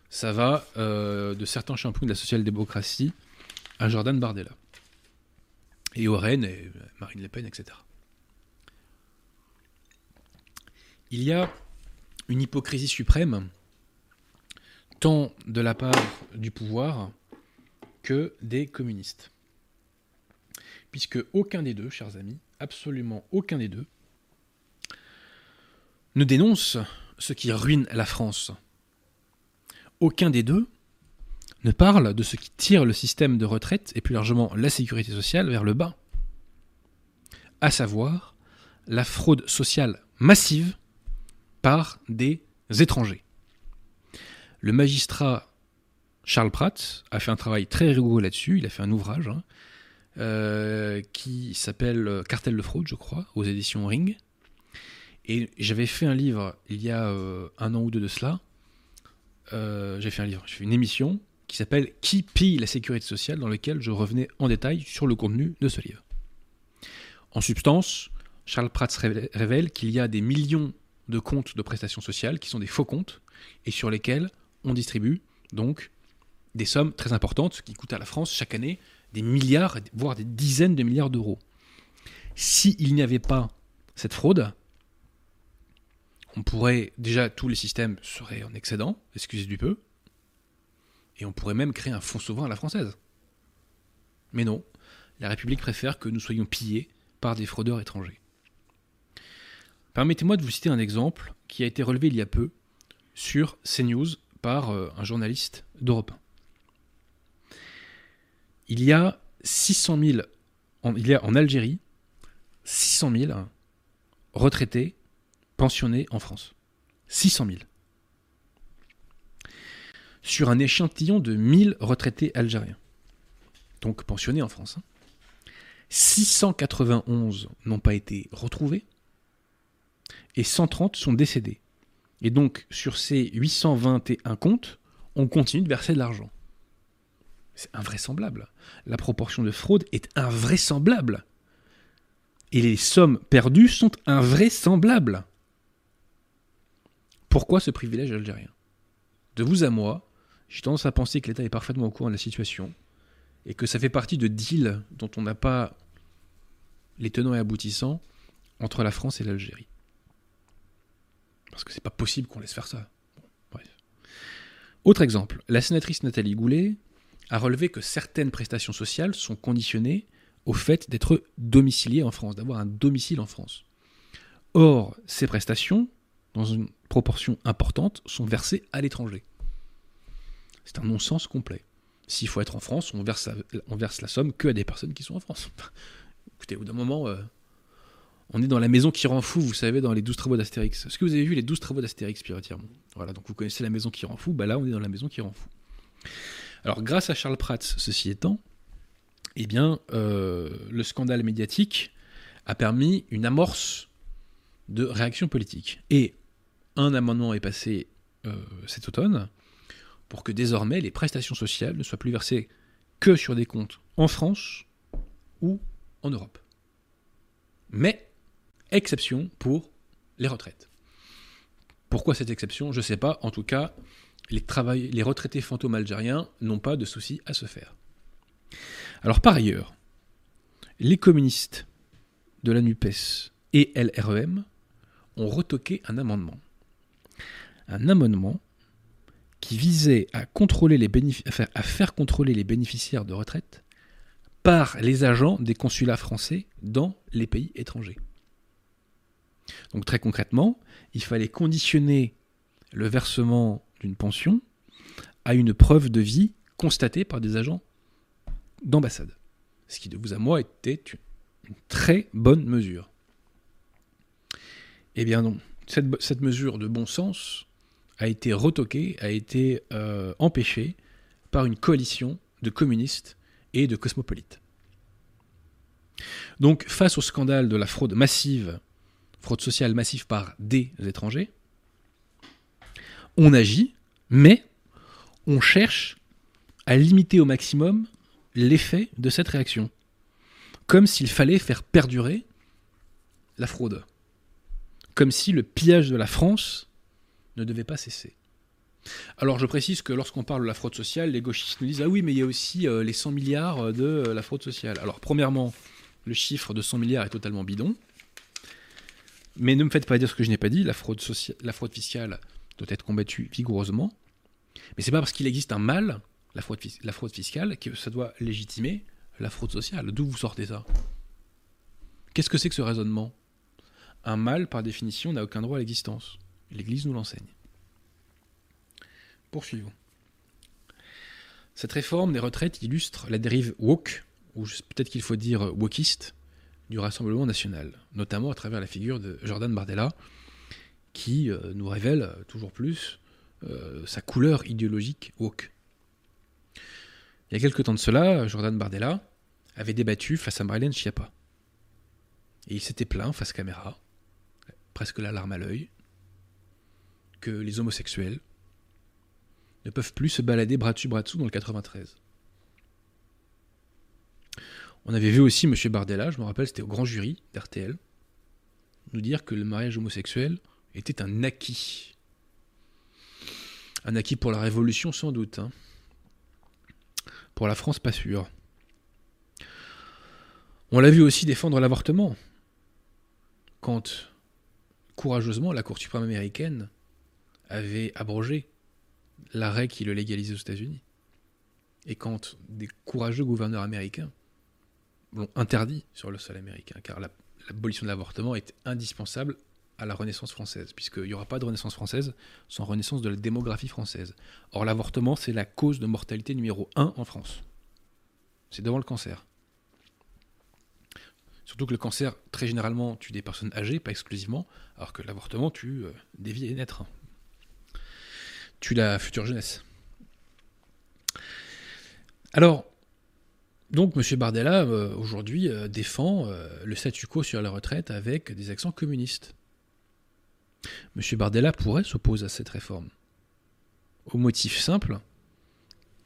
Ça va euh, de certains champions de la social-démocratie à Jordan Bardella. Et aux Rennes, et Marine Le Pen, et cetera. Il y a une hypocrisie suprême, tant de la part du pouvoir que des communistes. Puisque aucun des deux, chers amis, absolument aucun des deux, ne dénonce ce qui ruine la France. Aucun des deux ne parle de ce qui tire le système de retraite et plus largement la sécurité sociale vers le bas, à savoir la fraude sociale massive par des étrangers. Le magistrat Charles Prats a fait un travail très rigoureux là-dessus, il a fait un ouvrage hein, euh, qui s'appelle Cartel de fraude, je crois, aux éditions Ring. Et j'avais fait un livre il y a euh, un an ou deux de cela, euh, j'ai fait un livre, j'ai fait une émission qui s'appelle « Qui pille la sécurité sociale » dans lequel je revenais en détail sur le contenu de ce livre. En substance, Charles Prats révèle qu'il y a des millions de comptes de prestations sociales qui sont des faux comptes et sur lesquels on distribue donc des sommes très importantes, ce qui coûte à la France chaque année des milliards, voire des dizaines de milliards d'euros. S'il n'y avait pas cette fraude, on pourrait, déjà tous les systèmes seraient en excédent, excusez du peu, et on pourrait même créer un fonds souverain à la française. Mais non, la République préfère que nous soyons pillés par des fraudeurs étrangers. Permettez-moi de vous citer un exemple qui a été relevé il y a peu sur CNews par un journaliste d'Europe un. Il y a six cent mille, en, il y a en Algérie, six cent mille retraités pensionnés en France. six cent mille. Sur un échantillon de mille retraités algériens, donc pensionnés en France. six cent quatre-vingt-onze n'ont pas été retrouvés et cent trente sont décédés. Et donc, sur ces huit cent vingt et un comptes, on continue de verser de l'argent. C'est invraisemblable. La proportion de fraude est invraisemblable. Et les sommes perdues sont invraisemblables. Pourquoi ce privilège algérien ? De vous à moi, j'ai tendance à penser que l'État est parfaitement au courant de la situation et que ça fait partie de deals dont on n'a pas les tenants et aboutissants entre la France et l'Algérie. Parce que c'est pas possible qu'on laisse faire ça. Bon, bref. Autre exemple, la sénatrice Nathalie Goulet a relevé que certaines prestations sociales sont conditionnées au fait d'être domicilié en France, d'avoir un domicile en France. Or, ces prestations, dans une proportion importante, sont versées à l'étranger. C'est un non-sens complet. S'il faut être en France, on verse, on verse la somme que à des personnes qui sont en France. Écoutez, au bout d'un moment, euh, on est dans la maison qui rend fou, vous savez, dans les douze travaux d'Astérix. Est-ce que vous avez vu les douze travaux d'Astérix, Pierre Attiremont ? Voilà, donc vous connaissez la maison qui rend fou, bah là on est dans la maison qui rend fou. Alors grâce à Charles Prats, ceci étant, eh bien, euh, le scandale médiatique a permis une amorce de réaction politique. Et un amendement est passé euh, cet automne pour que désormais les prestations sociales ne soient plus versées que sur des comptes en France ou en Europe. Mais exception pour les retraites. Pourquoi cette exception ? Je ne sais pas. En tout cas, les, travail... les retraités fantômes algériens n'ont pas de souci à se faire. Alors par ailleurs, les communistes de la NUPES et L R E M ont retoqué un amendement. Un amendement qui visait à, contrôler les bénéfic- à, faire, à faire contrôler les bénéficiaires de retraite par les agents des consulats français dans les pays étrangers. Donc très concrètement, il fallait conditionner le versement d'une pension à une preuve de vie constatée par des agents d'ambassade. Ce qui, de vous à moi, était une très bonne mesure. Eh bien non, cette, cette mesure de bon sens a été retoquée, a été euh, empêchée par une coalition de communistes et de cosmopolites. Donc, face au scandale de la fraude massive, fraude sociale massive par des étrangers, on agit, mais on cherche à limiter au maximum l'effet de cette réaction, comme s'il fallait faire perdurer la fraude, comme si le pillage de la France ne devait pas cesser. Alors je précise que lorsqu'on parle de la fraude sociale, les gauchistes nous disent « Ah oui, mais il y a aussi euh, les cent milliards de euh, la fraude sociale ». Alors premièrement, le chiffre de cent milliards est totalement bidon, mais ne me faites pas dire ce que je n'ai pas dit, la fraude, socia- la fraude fiscale doit être combattue vigoureusement, mais c'est pas parce qu'il existe un mal La fraude, la fraude fiscale, que ça doit légitimer la fraude sociale. D'où vous sortez ça ? Qu'est-ce que c'est que ce raisonnement ? Un mal, par définition, n'a aucun droit à l'existence. L'Église nous l'enseigne. Poursuivons. Cette réforme des retraites illustre la dérive woke, ou peut-être qu'il faut dire wokiste, du Rassemblement national, notamment à travers la figure de Jordan Bardella, qui nous révèle toujours plus euh, sa couleur idéologique woke. Il y a quelques temps de cela, Jordan Bardella avait débattu face à Marlène Schiappa. Et il s'était plaint face caméra, presque la larme à l'œil, que les homosexuels ne peuvent plus se balader bras dessus bras dessous dans le quatre-vingt-treize. On avait vu aussi M. Bardella, je me rappelle, c'était au grand jury d'R T L, nous dire que le mariage homosexuel était un acquis. Un acquis pour la Révolution sans doute, hein. Pour la France, pas sûr. On l'a vu aussi défendre l'avortement, quand, courageusement, la Cour suprême américaine avait abrogé l'arrêt qui le légalisait aux États-Unis, et quand des courageux gouverneurs américains l'ont interdit sur le sol américain, car la, l'abolition de l'avortement est indispensable à la Renaissance française, puisqu'il n'y aura pas de Renaissance française sans renaissance de la démographie française. Or, l'avortement, c'est la cause de mortalité numéro un en France. C'est devant le cancer. Surtout que le cancer, très généralement, tue des personnes âgées, pas exclusivement, alors que l'avortement tue euh, des vieilles naîtres. Tue la future jeunesse. Alors, donc, M. Bardella, euh, aujourd'hui, euh, défend euh, le statu quo sur la retraite avec des accents communistes. M. Bardella pourrait s'opposer à cette réforme, au motif simple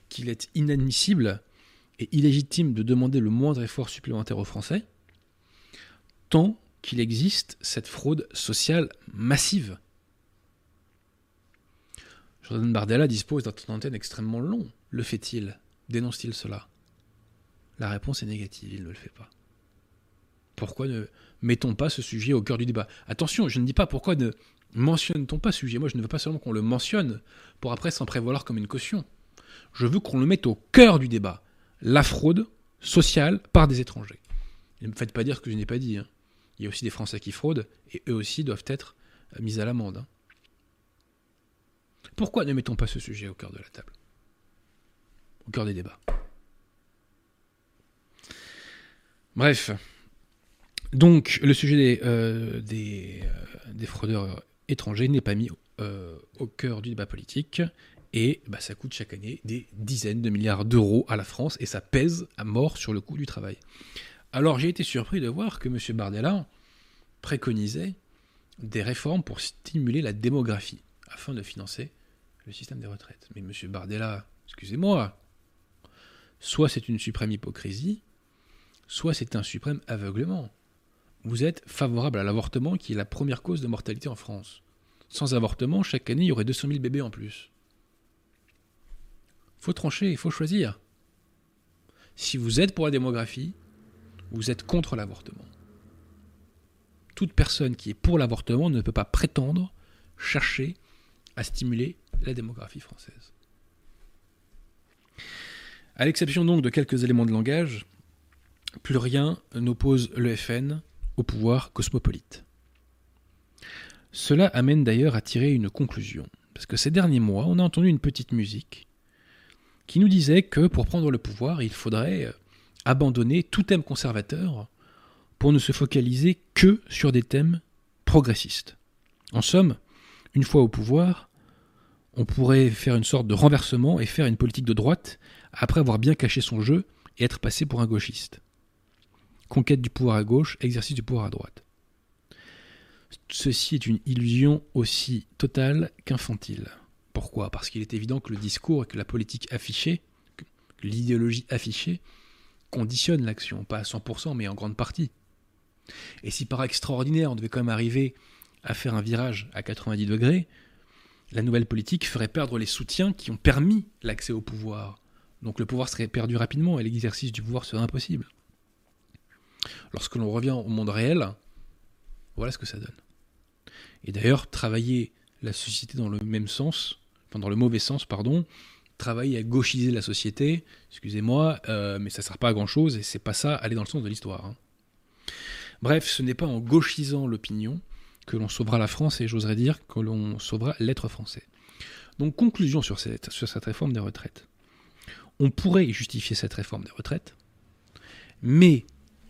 qu'il est inadmissible et illégitime de demander le moindre effort supplémentaire aux Français, tant qu'il existe cette fraude sociale massive. Jordan Bardella dispose d'un temps d'antenne extrêmement long. Le fait-il ? Dénonce-t-il cela ? La réponse est négative, il ne le fait pas. Pourquoi ne mettons pas ce sujet au cœur du débat ? Attention, je ne dis pas pourquoi ne mentionne-t-on pas ce sujet? Moi, je ne veux pas seulement qu'on le mentionne pour après s'en prévaloir comme une caution. Je veux qu'on le mette au cœur du débat. La fraude sociale par des étrangers. Ne me faites pas dire que je n'ai pas dit. Hein. Il y a aussi des Français qui fraudent et eux aussi doivent être mis à l'amende. Hein. Pourquoi ne mettons pas ce sujet au cœur de la table? Au cœur des débats. Bref. Donc, le sujet des, euh, des, euh, des fraudeurs étrangers n'est pas mis euh, au cœur du débat politique. Et bah, ça coûte chaque année des dizaines de milliards d'euros à la France. Et ça pèse à mort sur le coût du travail. Alors, j'ai été surpris de voir que M. Bardella préconisait des réformes pour stimuler la démographie afin de financer le système des retraites. Mais M. Bardella, excusez-moi, soit c'est une suprême hypocrisie, soit c'est un suprême aveuglement. Vous êtes favorable à l'avortement qui est la première cause de mortalité en France. Sans avortement, chaque année, il y aurait deux cent mille bébés en plus. Faut trancher, il faut choisir. Si vous êtes pour la démographie, vous êtes contre l'avortement. Toute personne qui est pour l'avortement ne peut pas prétendre chercher à stimuler la démographie française. À l'exception donc de quelques éléments de langage, plus rien n'oppose le F N au pouvoir cosmopolite. Cela amène d'ailleurs à tirer une conclusion, parce que ces derniers mois, on a entendu une petite musique qui nous disait que pour prendre le pouvoir, il faudrait abandonner tout thème conservateur pour ne se focaliser que sur des thèmes progressistes. En somme, une fois au pouvoir, on pourrait faire une sorte de renversement et faire une politique de droite après avoir bien caché son jeu et être passé pour un gauchiste. Conquête du pouvoir à gauche, exercice du pouvoir à droite. Ceci est une illusion aussi totale qu'infantile. Pourquoi? Parce qu'il est évident que le discours et que la politique affichée, que l'idéologie affichée, conditionne l'action, pas à cent pour cent, mais en grande partie. Et si par extraordinaire, on devait quand même arriver à faire un virage à quatre-vingt-dix degrés, la nouvelle politique ferait perdre les soutiens qui ont permis l'accès au pouvoir. Donc le pouvoir serait perdu rapidement et l'exercice du pouvoir serait impossible. Lorsque l'on revient au monde réel, voilà ce que ça donne. Et d'ailleurs, travailler la société dans le même sens, enfin dans le mauvais sens, pardon, travailler à gauchiser la société, excusez-moi, euh, mais ça ne sert pas à grand-chose et c'est pas ça aller dans le sens de l'histoire. Hein. Bref, ce n'est pas en gauchisant l'opinion que l'on sauvera la France et j'oserais dire que l'on sauvera l'être français. Donc conclusion sur cette, sur cette réforme des retraites. On pourrait justifier cette réforme des retraites, mais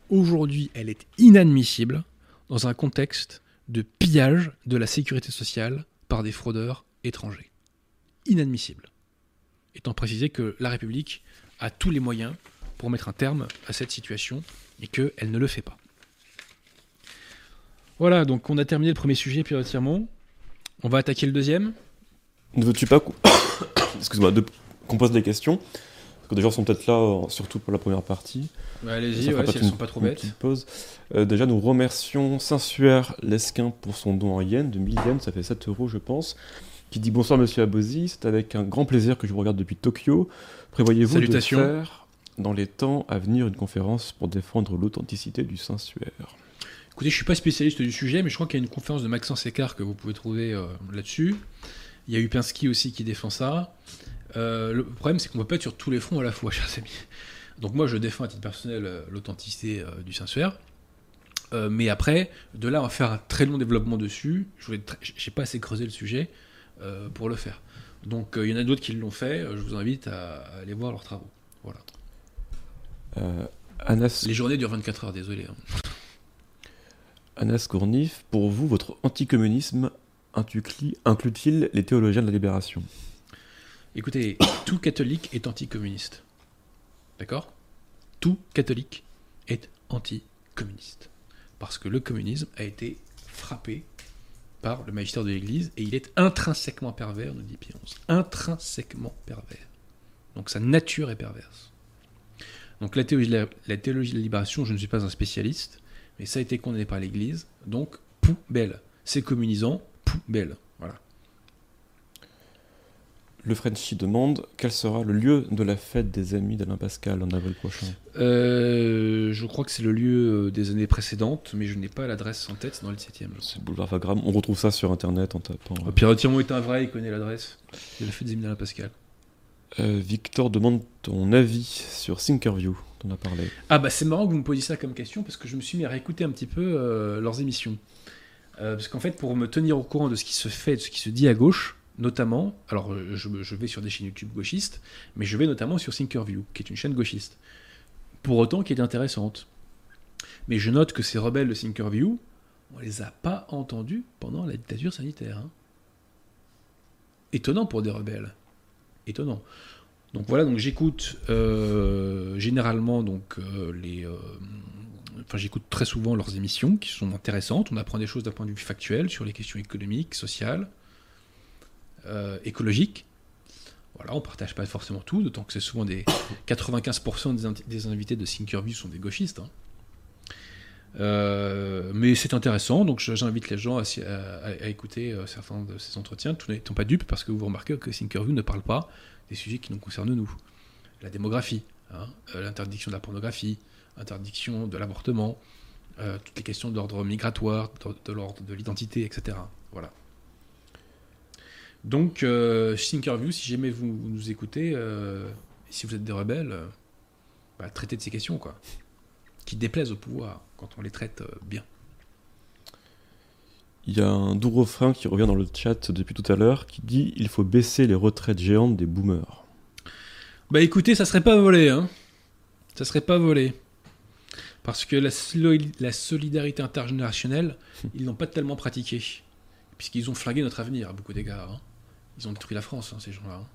aujourd'hui elle est inadmissible dans un contexte de pillage de la sécurité sociale par des fraudeurs étrangers. Inadmissible. Étant précisé que la République a tous les moyens pour mettre un terme à cette situation et qu'elle ne le fait pas. Voilà, donc on a terminé le premier sujet, Pierre Attiremont. On va attaquer le deuxième. Ne veux-tu pas qu'on de... qu'on pose des questions? Parce que des gens sont peut-être là, surtout pour la première partie. Bah allez-y, ouais, si elles ne sont pas trop bêtes. Euh, déjà, nous remercions Saint-Suaire Lesquin pour son don en yens, de mille yens, ça fait sept euros, je pense. Qui dit bonsoir, monsieur Abosi, c'est avec un grand plaisir que je vous regarde depuis Tokyo. Prévoyez-vous de faire, dans les temps à venir, une conférence pour défendre l'authenticité du Saint-Suaire? Écoutez, je ne suis pas spécialiste du sujet, mais je crois qu'il y a une conférence de Maxence Écart que vous pouvez trouver euh, là-dessus. Il y a Upinski aussi qui défend ça. Euh, le problème, c'est qu'on ne peut pas être sur tous les fronts à la fois, chers amis. Donc moi, je défends à titre personnel euh, l'authenticité euh, du Saint-Suaire. Euh, mais après, de là, on va faire un très long développement dessus. Je n'ai pas assez creusé le sujet euh, pour le faire. Donc il euh, y en a d'autres qui l'ont fait. Je vous invite à, à aller voir leurs travaux. Voilà. Euh, Anas... Les journées durent vingt-quatre heures, désolé. Hein. Anas Kournif, pour vous, votre anticommunisme inclut-il les théologiens de la libération? Écoutez, tout catholique est anticommuniste. D'accord? Tout catholique est anticommuniste. Parce que le communisme a été frappé par le magistère de l'Église et il est intrinsèquement pervers, nous dit Pie onze. Intrinsèquement pervers. Donc sa nature est perverse. Donc la théologie de la, la, théologie de la libération, je ne suis pas un spécialiste, mais ça a été condamné par l'Église, donc poubelle. C'est communisant, poubelle. Voilà. Le Frenchie demande quel sera le lieu de la fête des amis d'Alain Pascal en avril prochain. euh, Je crois que c'est le lieu des années précédentes, mais je n'ai pas l'adresse en tête, dans le septième. C'est boulevard Wagram, on retrouve ça sur internet en tapant. Euh... Pierre Attiremont est un vrai, il connaît l'adresse de la fête des amis d'Alain Pascal. Euh, Victor demande ton avis sur Thinkerview, dont on a parlé. Ah bah c'est marrant que vous me posiez ça comme question, parce que je me suis mis à réécouter un petit peu euh, leurs émissions. Euh, parce qu'en fait, pour me tenir au courant de ce qui se fait, de ce qui se dit à gauche, notamment, alors je, je vais sur des chaînes YouTube gauchistes, mais je vais notamment sur Thinkerview, qui est une chaîne gauchiste, pour autant qui est intéressante. Mais je note que ces rebelles de Thinkerview, on les a pas entendus pendant la dictature sanitaire. Hein. Étonnant pour des rebelles. Étonnant. Donc voilà, donc j'écoute euh, généralement donc euh, les, euh, enfin j'écoute très souvent leurs émissions qui sont intéressantes. On apprend des choses d'un point de vue factuel sur les questions économiques, sociales, euh, écologiques. Voilà, on partage pas forcément tout, d'autant que c'est souvent des quatre-vingt-quinze pour cent des, in- des invités de Thinkerview sont des gauchistes. Hein. Euh, mais c'est intéressant, donc j'invite les gens à, à, à écouter certains de ces entretiens. Tous n'étant pas dupes, parce que vous remarquez que Thinkerview ne parle pas des sujets qui nous concernent nous. La démographie, hein, l'interdiction de la pornographie, l'interdiction de l'avortement, euh, toutes les questions d'ordre migratoire, de, de l'ordre de l'identité, et cetera. Voilà. Donc euh, Thinkerview, si jamais vous, vous nous écoutez, euh, si vous êtes des rebelles, euh, bah, traitez de ces questions, quoi, qui déplaisent au pouvoir quand on les traite bien. Il y a un doux refrain qui revient dans le chat depuis tout à l'heure qui dit il faut baisser les retraites géantes des boomers. Bah écoutez, ça serait pas volé, hein. Ça serait pas volé. Parce que la, soli- la solidarité intergénérationnelle, ils l'ont pas tellement pratiquée. Puisqu'ils ont flingué notre avenir à beaucoup d'égards. Hein. Ils ont détruit la France, hein, ces gens-là. Hein.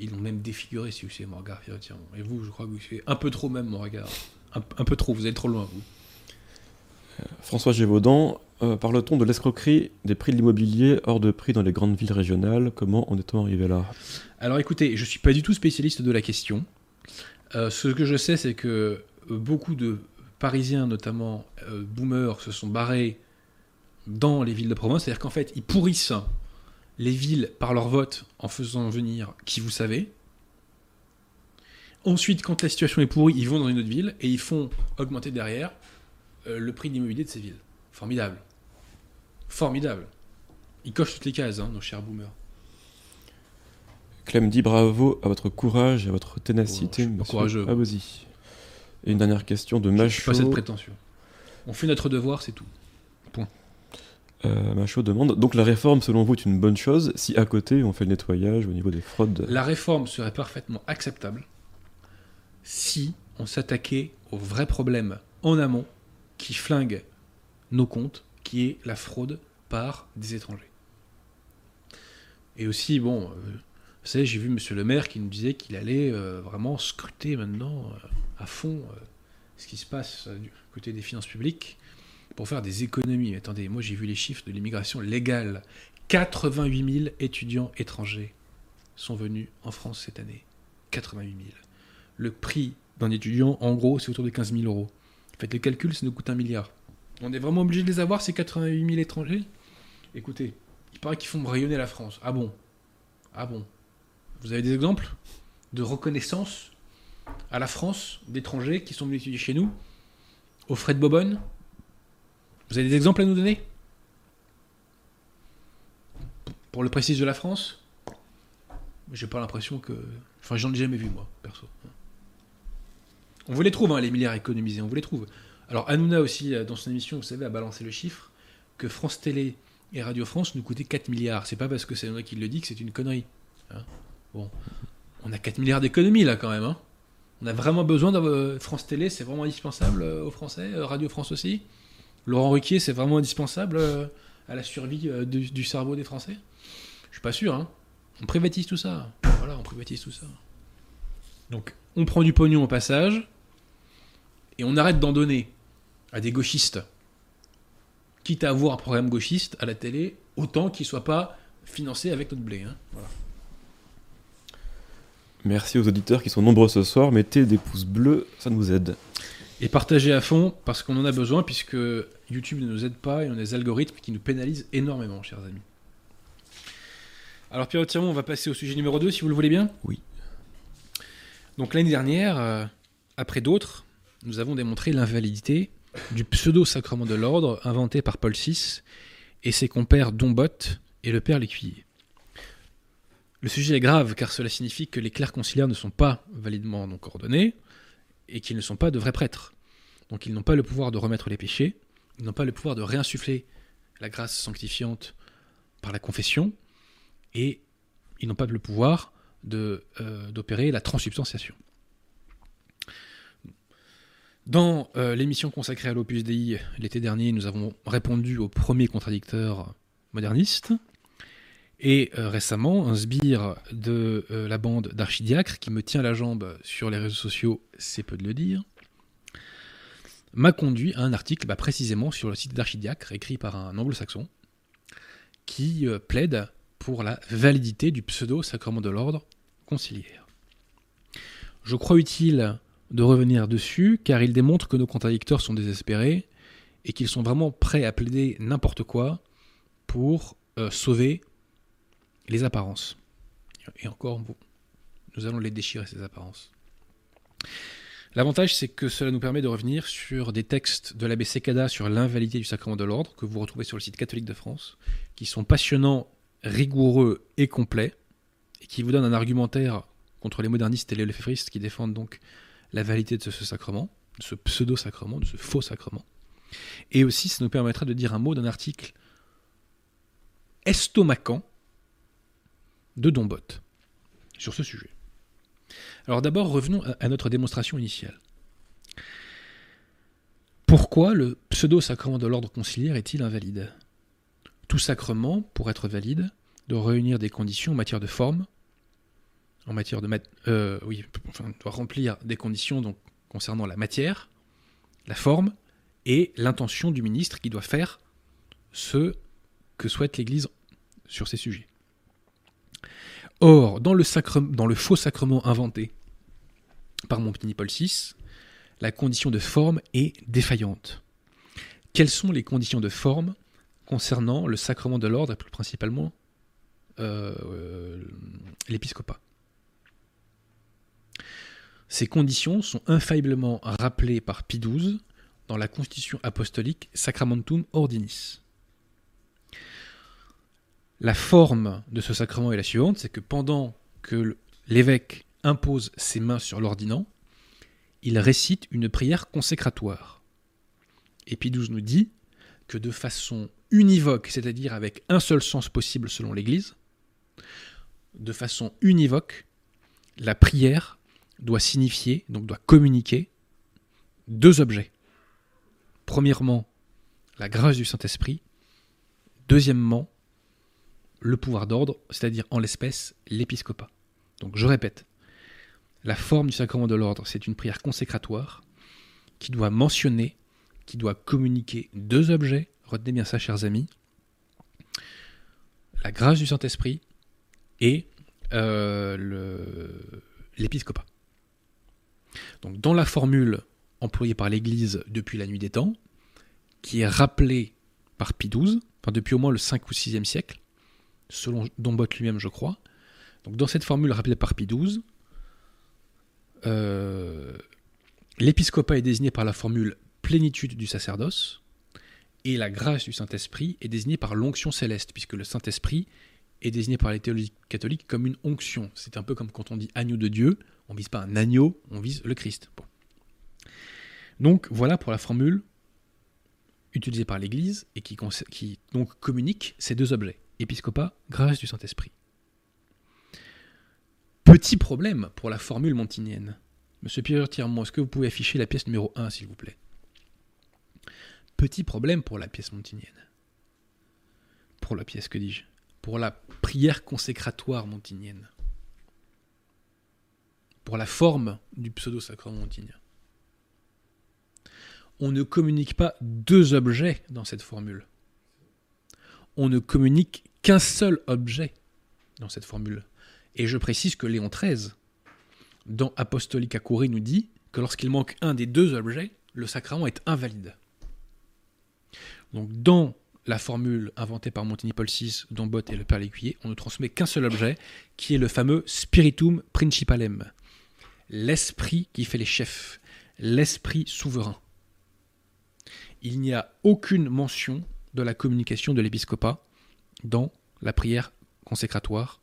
Ils l'ont même défiguré, si vous suivez mon regard. Et vous, je crois que vous suivez un peu trop même mon regard. Un, un peu trop, vous allez trop loin, vous. François Gévaudan, euh, parle-t-on de l'escroquerie des prix de l'immobilier hors de prix dans les grandes villes régionales? Comment en est-on arrivé là? Alors écoutez, je ne suis pas du tout spécialiste de la question. Euh, ce que je sais, c'est que beaucoup de Parisiens, notamment euh, boomers, se sont barrés dans les villes de province. C'est-à-dire qu'en fait, ils pourrissent les villes par leur vote en faisant venir qui vous savez. Ensuite, quand la situation est pourrie, ils vont dans une autre ville et ils font augmenter derrière le prix de l'immobilier de ces villes. Formidable. Formidable. Ils cochent toutes les cases, hein, nos chers boomers. Clem dit bravo à votre courage et à votre ténacité. Oh, courageux. Ah, vas-y. Et une dernière question de Machaud. Pas cette prétention. On fait notre devoir, c'est tout. Point. Euh, Machaud demande, donc la réforme, selon vous, est une bonne chose si à côté, on fait le nettoyage au niveau des fraudes? La réforme serait parfaitement acceptable si on s'attaquait au vrai problème en amont qui flingue nos comptes, qui est la fraude par des étrangers. Et aussi, bon, euh, vous savez, j'ai vu monsieur le maire qui nous disait qu'il allait euh, vraiment scruter maintenant euh, à fond euh, ce qui se passe euh, du côté des finances publiques pour faire des économies. Mais attendez, moi j'ai vu les chiffres de l'immigration légale. quatre-vingt-huit mille étudiants étrangers sont venus en France cette année. quatre-vingt-huit mille. Le prix d'un étudiant, en gros, c'est autour de quinze mille euros. Faites le calcul, ça nous coûte un milliard. On est vraiment obligé de les avoir, ces quatre-vingt-huit mille étrangers? Écoutez, il paraît qu'ils font rayonner la France. Ah bon? Ah bon? Vous avez des exemples de reconnaissance à la France d'étrangers qui sont venus étudier chez nous, aux frais de Bobonne? Vous avez des exemples à nous donner? Pour le prestige de la France? J'ai pas l'impression que... Enfin, j'en ai jamais vu, moi, perso. On vous les trouve, hein, les milliards économisés, on vous les trouve. Alors Hanouna aussi, dans son émission, vous savez, a balancé le chiffre que France Télé et Radio France nous coûtaient quatre milliards. C'est pas parce que c'est Hanouna qui le dit que c'est une connerie. Hein, bon, on a quatre milliards d'économies là quand même. Hein. On a vraiment besoin de France Télé, c'est vraiment indispensable aux Français, Radio France aussi. Laurent Ruquier, c'est vraiment indispensable à la survie du, du cerveau des Français. Je suis pas sûr. Hein. On privatise tout ça. Voilà, on privatise tout ça. Donc, on prend du pognon au passage. Et on arrête d'en donner à des gauchistes. Quitte à avoir un programme gauchiste à la télé, autant qu'il ne soit pas financé avec notre blé. Hein. Voilà. Merci aux auditeurs qui sont nombreux ce soir. Mettez des pouces bleus, ça nous aide. Et partagez à fond, parce qu'on en a besoin, puisque YouTube ne nous aide pas et on a des algorithmes qui nous pénalisent énormément, chers amis. Alors Pierre Attiremont, on va passer au sujet numéro deux, si vous le voulez bien. Oui. Donc l'année dernière, euh, après d'autres, nous avons démontré l'invalidité du pseudo-sacrement de l'ordre inventé par Paul six et ses compères Dom Botte et le Père Lécuyer. Le sujet est grave car cela signifie que les clercs conciliaires ne sont pas validement donc ordonnés et qu'ils ne sont pas de vrais prêtres. Donc ils n'ont pas le pouvoir de remettre les péchés, ils n'ont pas le pouvoir de réinsuffler la grâce sanctifiante par la confession et ils n'ont pas le pouvoir de, euh, d'opérer la transsubstantiation. Dans euh, l'émission consacrée à l'Opus Dei l'été dernier, nous avons répondu au premier contradicteur moderniste. Et euh, récemment, un sbire de euh, la bande d'Archidiacre, qui me tient la jambe sur les réseaux sociaux, c'est peu de le dire, m'a conduit à un article bah, précisément sur le site d'Archidiacre, écrit par un anglo-saxon, qui euh, plaide pour la validité du pseudo-sacrement de l'ordre conciliaire. Je crois utile de revenir dessus, car il démontre que nos contradicteurs sont désespérés et qu'ils sont vraiment prêts à plaider n'importe quoi pour euh, sauver les apparences. Et encore, bon, nous allons les déchirer, ces apparences. L'avantage, c'est que cela nous permet de revenir sur des textes de l'abbé Cékada sur l'invalidité du sacrement de l'ordre, que vous retrouvez sur le site Catholique de France, qui sont passionnants, rigoureux et complets, et qui vous donnent un argumentaire contre les modernistes et les lefévristes qui défendent donc la validité de ce sacrement, de ce pseudo-sacrement, de ce faux sacrement. Et aussi, ça nous permettra de dire un mot d'un article estomacant de Dom Botte sur ce sujet. Alors d'abord, revenons à notre démonstration initiale. Pourquoi le pseudo-sacrement de l'ordre conciliaire est-il invalide ? Tout sacrement, pour être valide, doit réunir des conditions en matière de forme, en matière de mat- euh, oui, enfin, doit remplir des conditions donc concernant la matière, la forme et l'intention du ministre qui doit faire ce que souhaite l'Église sur ces sujets. Or, dans le, sacre, dans le faux sacrement inventé par mon petit Paul six, la condition de forme est défaillante. Quelles sont les conditions de forme concernant le sacrement de l'ordre et plus principalement euh, euh, l'épiscopat ? Ces conditions sont infailliblement rappelées par Pie douze dans la constitution apostolique Sacramentum Ordinis. La forme de ce sacrement est la suivante, c'est que pendant que l'évêque impose ses mains sur l'ordinant, il récite une prière consécratoire. Et Pie douze nous dit que de façon univoque, c'est-à-dire avec un seul sens possible selon l'Église, de façon univoque, la prière doit signifier, donc doit communiquer, deux objets. Premièrement, la grâce du Saint-Esprit. Deuxièmement, le pouvoir d'ordre, c'est-à-dire en l'espèce l'épiscopat. Donc je répète, la forme du sacrement de l'ordre, c'est une prière consécratoire qui doit mentionner, qui doit communiquer deux objets, retenez bien ça chers amis, la grâce du Saint-Esprit et euh, le, l'épiscopat. Donc dans la formule employée par l'Église depuis la nuit des temps, qui est rappelée par Pie douze, enfin depuis au moins le cinquième ou sixième siècle, selon Dom Botte lui-même, je crois. Donc, dans cette formule rappelée par Pie douze, euh, l'épiscopat est désigné par la formule plénitude du sacerdoce et la grâce du Saint-Esprit est désignée par l'onction céleste, puisque le Saint-Esprit est désigné par les théologies catholiques comme une onction. C'est un peu comme quand on dit agneau de Dieu, on ne vise pas un agneau, on vise le Christ. Bon. Donc, voilà pour la formule utilisée par l'Église et qui, conse- qui donc communique ces deux objets. Épiscopat, grâce du Saint-Esprit. Petit problème pour la formule montinienne. Monsieur Pierre Attiremont, est-ce que vous pouvez afficher la pièce numéro un, s'il vous plaît ? Petit problème pour la pièce montinienne. Pour la pièce, que dis-je ? Pour la prière consécratoire montinienne. Pour la forme du pseudo-sacrement montinien. On ne communique pas deux objets dans cette formule. On ne communique qu'un seul objet dans cette formule. Et je précise que Léon treize, dans Apostolicae Curae, nous dit que lorsqu'il manque un des deux objets, le sacrement est invalide. Donc dans la formule inventée par Montigny, Paul six, Dom Botte et le Père Lécuyer, on ne transmet qu'un seul objet, qui est le fameux spiritum principalem, l'esprit qui fait les chefs, l'esprit souverain. Il n'y a aucune mention de la communication de l'épiscopat dans la prière consécratoire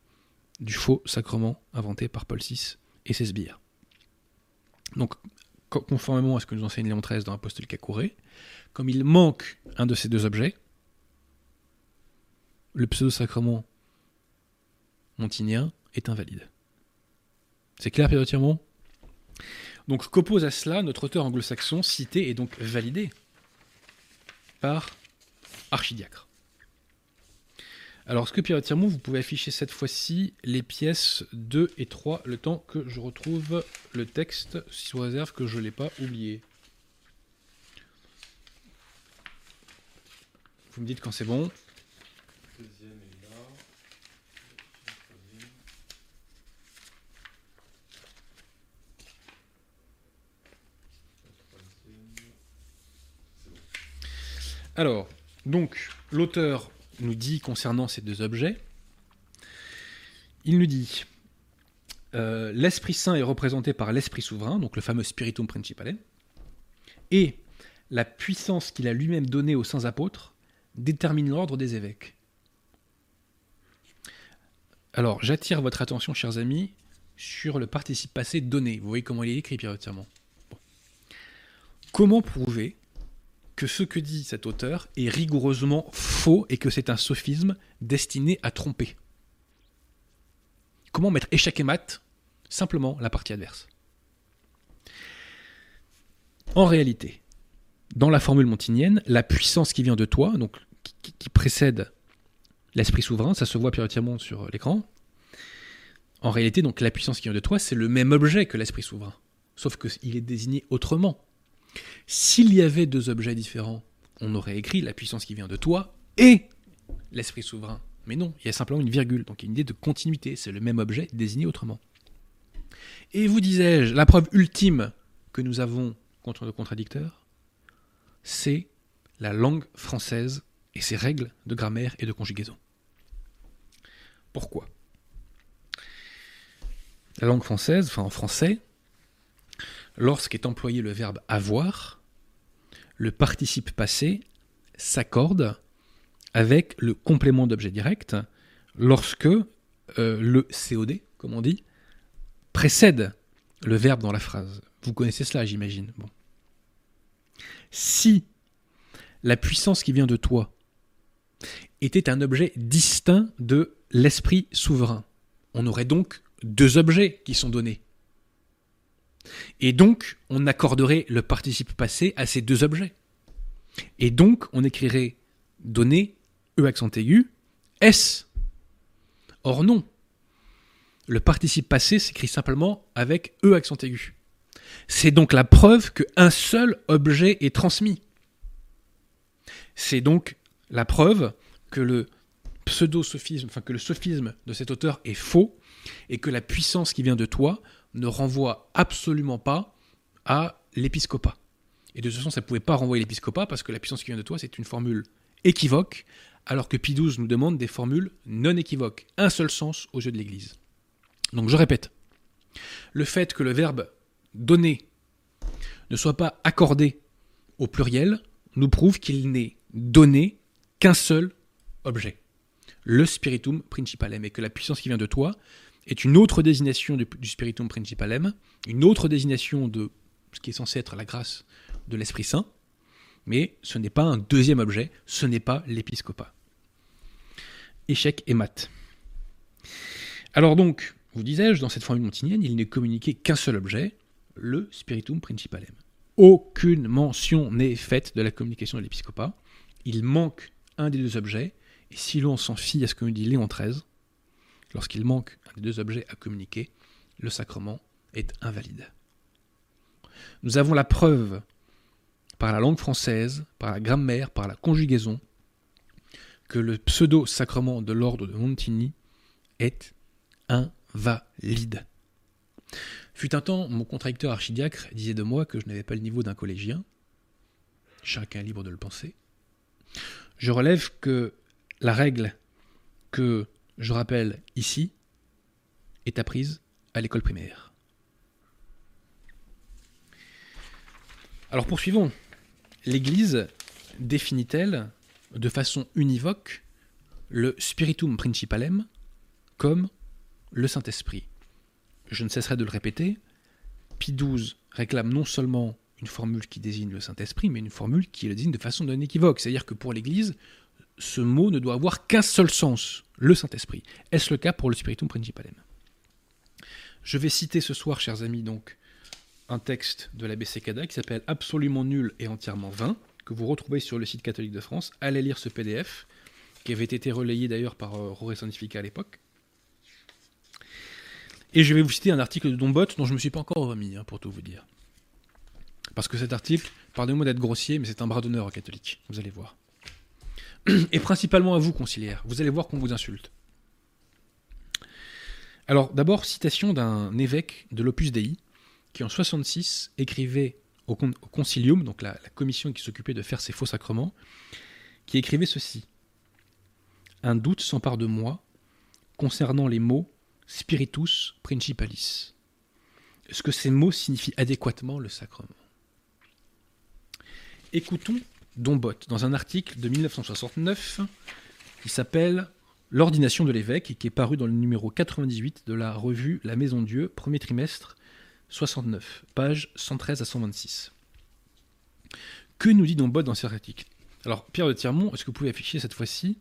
du faux sacrement inventé par Paul six et ses sbires. Donc, conformément à ce que nous enseigne Léon treize dans Apostolicae Curae, comme il manque un de ces deux objets, le pseudo-sacrement montignien est invalide. C'est clair, Pierre Attiremont ? Donc, qu'oppose à cela notre auteur anglo-saxon cité et donc validé par Archidiacre. Alors, ce que Pierre Attiremont, vous pouvez afficher cette fois-ci les pièces deux et trois, le temps que je retrouve le texte, sous réserve que je ne l'ai pas oublié. Vous me dites quand c'est bon. Alors, donc, l'auteur nous dit concernant ces deux objets, il nous dit euh, l'Esprit Saint est représenté par l'Esprit Souverain, donc le fameux Spiritum Principale, et la puissance qu'il a lui-même donnée aux saints apôtres détermine l'ordre des évêques. Alors, j'attire votre attention, chers amis, sur le participe passé donné. Vous voyez comment il est écrit, Pierre Attiremont. Bon. Comment prouver que ce que dit cet auteur est rigoureusement faux et que c'est un sophisme destiné à tromper? Comment mettre échec et mat simplement la partie adverse? En réalité, dans la formule montinienne, la puissance qui vient de toi, donc qui, qui précède l'esprit souverain, ça se voit Pierre Attiremont sur l'écran, en réalité, donc la puissance qui vient de toi, c'est le même objet que l'esprit souverain, sauf qu'il est désigné autrement. S'il y avait deux objets différents, on aurait écrit la puissance qui vient de toi et l'esprit souverain. Mais non, il y a simplement une virgule, donc il y a une idée de continuité, c'est le même objet désigné autrement. Et vous disais-je, la preuve ultime que nous avons contre nos contradicteurs, c'est la langue française et ses règles de grammaire et de conjugaison. Pourquoi ? La langue française, enfin en français, lorsqu'est employé le verbe « avoir », le participe passé s'accorde avec le complément d'objet direct lorsque euh, le C O D, comme on dit, précède le verbe dans la phrase. Vous connaissez cela, j'imagine. Bon. Si la puissance qui vient de toi était un objet distinct de l'esprit souverain, on aurait donc deux objets qui sont donnés. Et donc, on accorderait le participe passé à ces deux objets. Et donc, on écrirait « donner », « e » accent aigu, « s ». Or non, le participe passé s'écrit simplement avec « e » accent aigu. C'est donc la preuve qu'un seul objet est transmis. C'est donc la preuve que le pseudo-sophisme, enfin que le sophisme de cet auteur est faux et que la puissance qui vient de toi ne renvoie absolument pas à l'épiscopat. Et de toute façon, ça ne pouvait pas renvoyer l'épiscopat parce que la puissance qui vient de toi, c'est une formule équivoque, alors que Pie douze nous demande des formules non équivoques. Un seul sens aux yeux de l'Église. Donc je répète, le fait que le verbe « donner » ne soit pas accordé au pluriel nous prouve qu'il n'est donné qu'un seul objet, le spiritum principalem, et que la puissance qui vient de toi est une autre désignation du, du Spiritum Principalem, une autre désignation de ce qui est censé être la grâce de l'Esprit Saint, mais ce n'est pas un deuxième objet, ce n'est pas l'épiscopat. Échec et mat. Alors donc, vous disais-je, dans cette formule montinienne, il n'est communiqué qu'un seul objet, le Spiritum Principalem. Aucune mention n'est faite de la communication de l'épiscopat, il manque un des deux objets, et si l'on s'en fie à ce que nous dit Léon treize, lorsqu'il manque un des deux objets à communiquer, le sacrement est invalide. Nous avons la preuve, par la langue française, par la grammaire, par la conjugaison, que le pseudo-sacrement de l'ordre de Montigny est invalide. Fut un temps, mon contradicteur archidiacre disait de moi que je n'avais pas le niveau d'un collégien. Chacun est libre de le penser. je relève que la règle que je rappelle ici est apprise à l'école primaire. Alors poursuivons. L'Église définit-elle de façon univoque le Spiritum Principalem comme le Saint-Esprit? Je ne cesserai de le répéter, Pie douze réclame non seulement une formule qui désigne le Saint-Esprit, mais une formule qui le désigne de façon non équivoque. C'est-à-dire que pour l'Église, ce mot ne doit avoir qu'un seul sens, le Saint-Esprit. Est-ce le cas pour le Spiritum Principalem? Je vais citer ce soir, chers amis, donc, un texte de l'abbé Cékada qui s'appelle « Absolument nul et entièrement vain », que vous retrouvez sur le site catholique de France. Allez lire ce P D F, qui avait été relayé d'ailleurs par euh, Roré Scientifica à l'époque. Et je vais vous citer un article de Dom Botte dont je ne me suis pas encore remis, hein, pour tout vous dire. Parce que cet article, pardonnez-moi d'être grossier, mais c'est un bras d'honneur aux catholiques, vous allez voir. Et principalement à vous, conciliaires, vous allez voir qu'on vous insulte. Alors d'abord, citation d'un évêque de l'Opus Dei, qui en soixante-six écrivait au, con- au Concilium, donc la, la commission qui s'occupait de faire ces faux sacrements, qui écrivait ceci. « Un doute s'empare de moi concernant les mots « spiritus principalis ». Est-ce que ces mots signifient adéquatement le sacrement? Écoutons Dom Botte dans un article de mille neuf cent soixante-neuf qui s'appelle « L'ordination de l'évêque » et qui est paru dans le numéro quatre-vingt-dix-huit de la revue La Maison Dieu, premier trimestre soixante-neuf, pages cent treize à cent vingt-six. Que nous dit Dom Botte dans cet article? Alors, Pierre Attiremont, est-ce que vous pouvez afficher cette fois-ci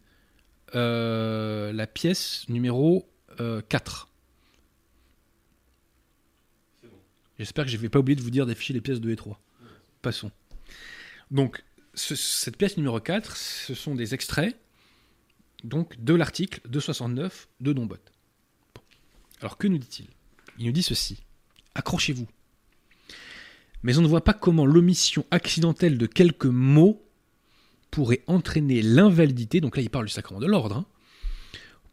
euh, la pièce numéro euh, quatre? C'est bon. J'espère que je ne vais pas oublier de vous dire d'afficher les pièces deux et trois. Ouais. Passons. Donc, ce, cette pièce numéro quatre, ce sont des extraits donc, de l'article deux cent soixante-neuf de Dom Botte. Bon. Alors, que nous dit-il? Il nous dit ceci. Accrochez-vous. Mais on ne voit pas comment l'omission accidentelle de quelques mots pourrait entraîner l'invalidité, donc là il parle du sacrement de l'ordre, hein,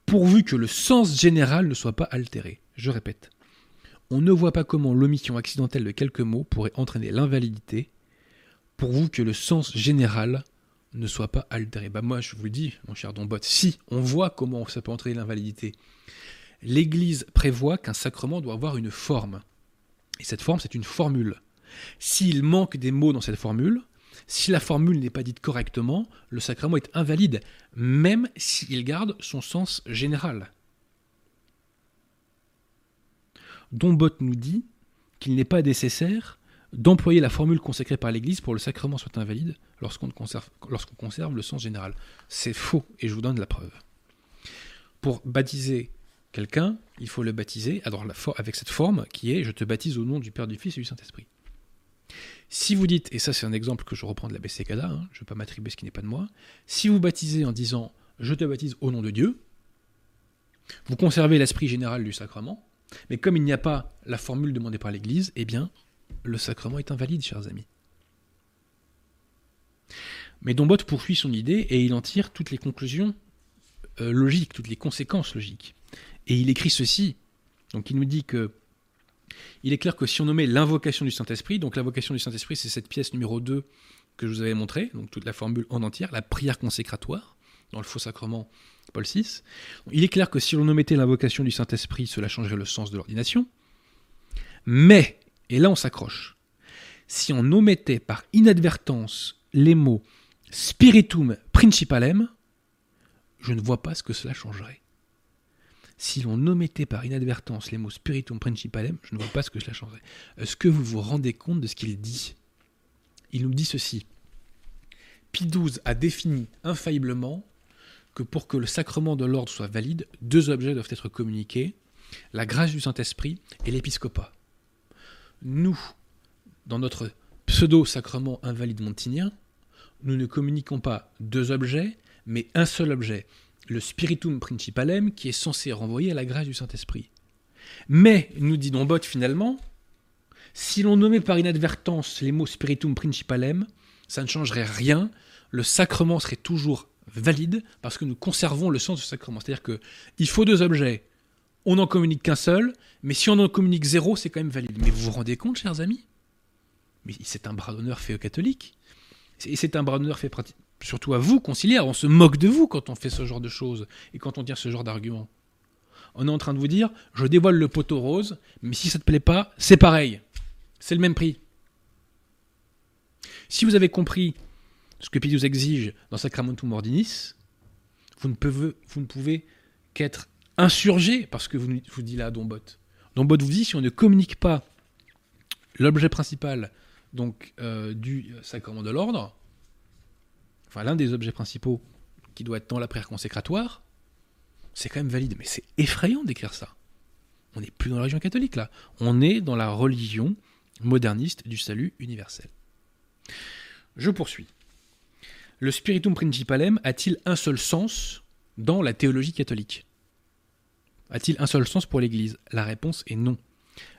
pourvu que le sens général ne soit pas altéré. Je répète, on ne voit pas comment l'omission accidentelle de quelques mots pourrait entraîner l'invalidité, pourvu que le sens général ne soit pas altéré. Bah moi je vous le dis, mon cher Dom Botte, si on voit comment ça peut entraîner l'invalidité, l'Église prévoit qu'un sacrement doit avoir une forme. Et cette forme, c'est une formule. S'il manque des mots dans cette formule, si la formule n'est pas dite correctement, le sacrement est invalide, même s'il garde son sens général. Dom Botte nous dit qu'il n'est pas nécessaire d'employer la formule consacrée par l'Église pour que le sacrement soit invalide lorsqu'on conserve, lorsqu'on conserve le sens général. C'est faux, et je vous donne la preuve. Pour baptiser quelqu'un, il faut le baptiser avec cette forme qui est « Je te baptise au nom du Père, du Fils et du Saint-Esprit ». Si vous dites, et ça c'est un exemple que je reprends de l'abbé Cékada, hein, je ne vais pas m'attribuer ce qui n'est pas de moi, si vous baptisez en disant « Je te baptise au nom de Dieu », vous conservez l'esprit général du sacrement, mais comme il n'y a pas la formule demandée par l'Église, eh bien, le sacrement est invalide, chers amis. Mais Dom Botte poursuit son idée et il en tire toutes les conclusions euh, logiques, toutes les conséquences logiques. Et il écrit ceci, donc il nous dit que, il est clair que si on nommait l'invocation du Saint-Esprit, donc l'invocation du Saint-Esprit c'est cette pièce numéro deux que je vous avais montrée, donc toute la formule en entière, la prière consécratoire, dans le faux sacrement Paul six, il est clair que si l'on omettait l'invocation du Saint-Esprit, cela changerait le sens de l'ordination, mais, et là on s'accroche, si on omettait par inadvertance les mots « spiritum principalem », je ne vois pas ce que cela changerait. Si l'on omettait par inadvertance les mots « spiritum principalem », je ne vois pas ce que cela changerait. Est-ce que vous vous rendez compte de ce qu'il dit? Il nous dit ceci. Pie douze a défini infailliblement que pour que le sacrement de l'ordre soit valide, deux objets doivent être communiqués, la grâce du Saint-Esprit et l'épiscopat. Nous, dans notre pseudo-sacrement invalide montignien, nous ne communiquons pas deux objets, mais un seul objet. Le spiritum principalem qui est censé renvoyer à la grâce du Saint-Esprit. Mais, nous dit Dom Botte finalement, si l'on nommait par inadvertance les mots spiritum principalem, ça ne changerait rien, le sacrement serait toujours valide parce que nous conservons le sens du sacrement. C'est-à-dire qu'il faut deux objets, on n'en communique qu'un seul, mais si on en communique zéro, c'est quand même valide. Mais vous vous rendez compte, chers amis? Mais c'est un bras d'honneur fait aux catholiques, et c'est un bras d'honneur fait surtout à vous, conciliaires, on se moque de vous quand on fait ce genre de choses et quand on tient ce genre d'argument. On est en train de vous dire, je dévoile le poteau rose, mais si ça ne te plaît pas, c'est pareil. C'est le même prix. Si vous avez compris ce que Pie douze exige dans Sacramentum Ordinis, vous ne pouvez, vous ne pouvez qu'être insurgé par ce que vous, vous dit là Dom Botte. Dom Botte vous dit, si on ne communique pas l'objet principal donc, euh, du sacrement de l'ordre, enfin l'un des objets principaux qui doit être dans la prière consécratoire, c'est quand même valide. Mais c'est effrayant d'écrire ça. On n'est plus dans la religion catholique là. On est dans la religion moderniste du salut universel. Je poursuis. Le spiritum principalem a-t-il un seul sens dans la théologie catholique ? A-t-il un seul sens pour l'Église ? La réponse est non.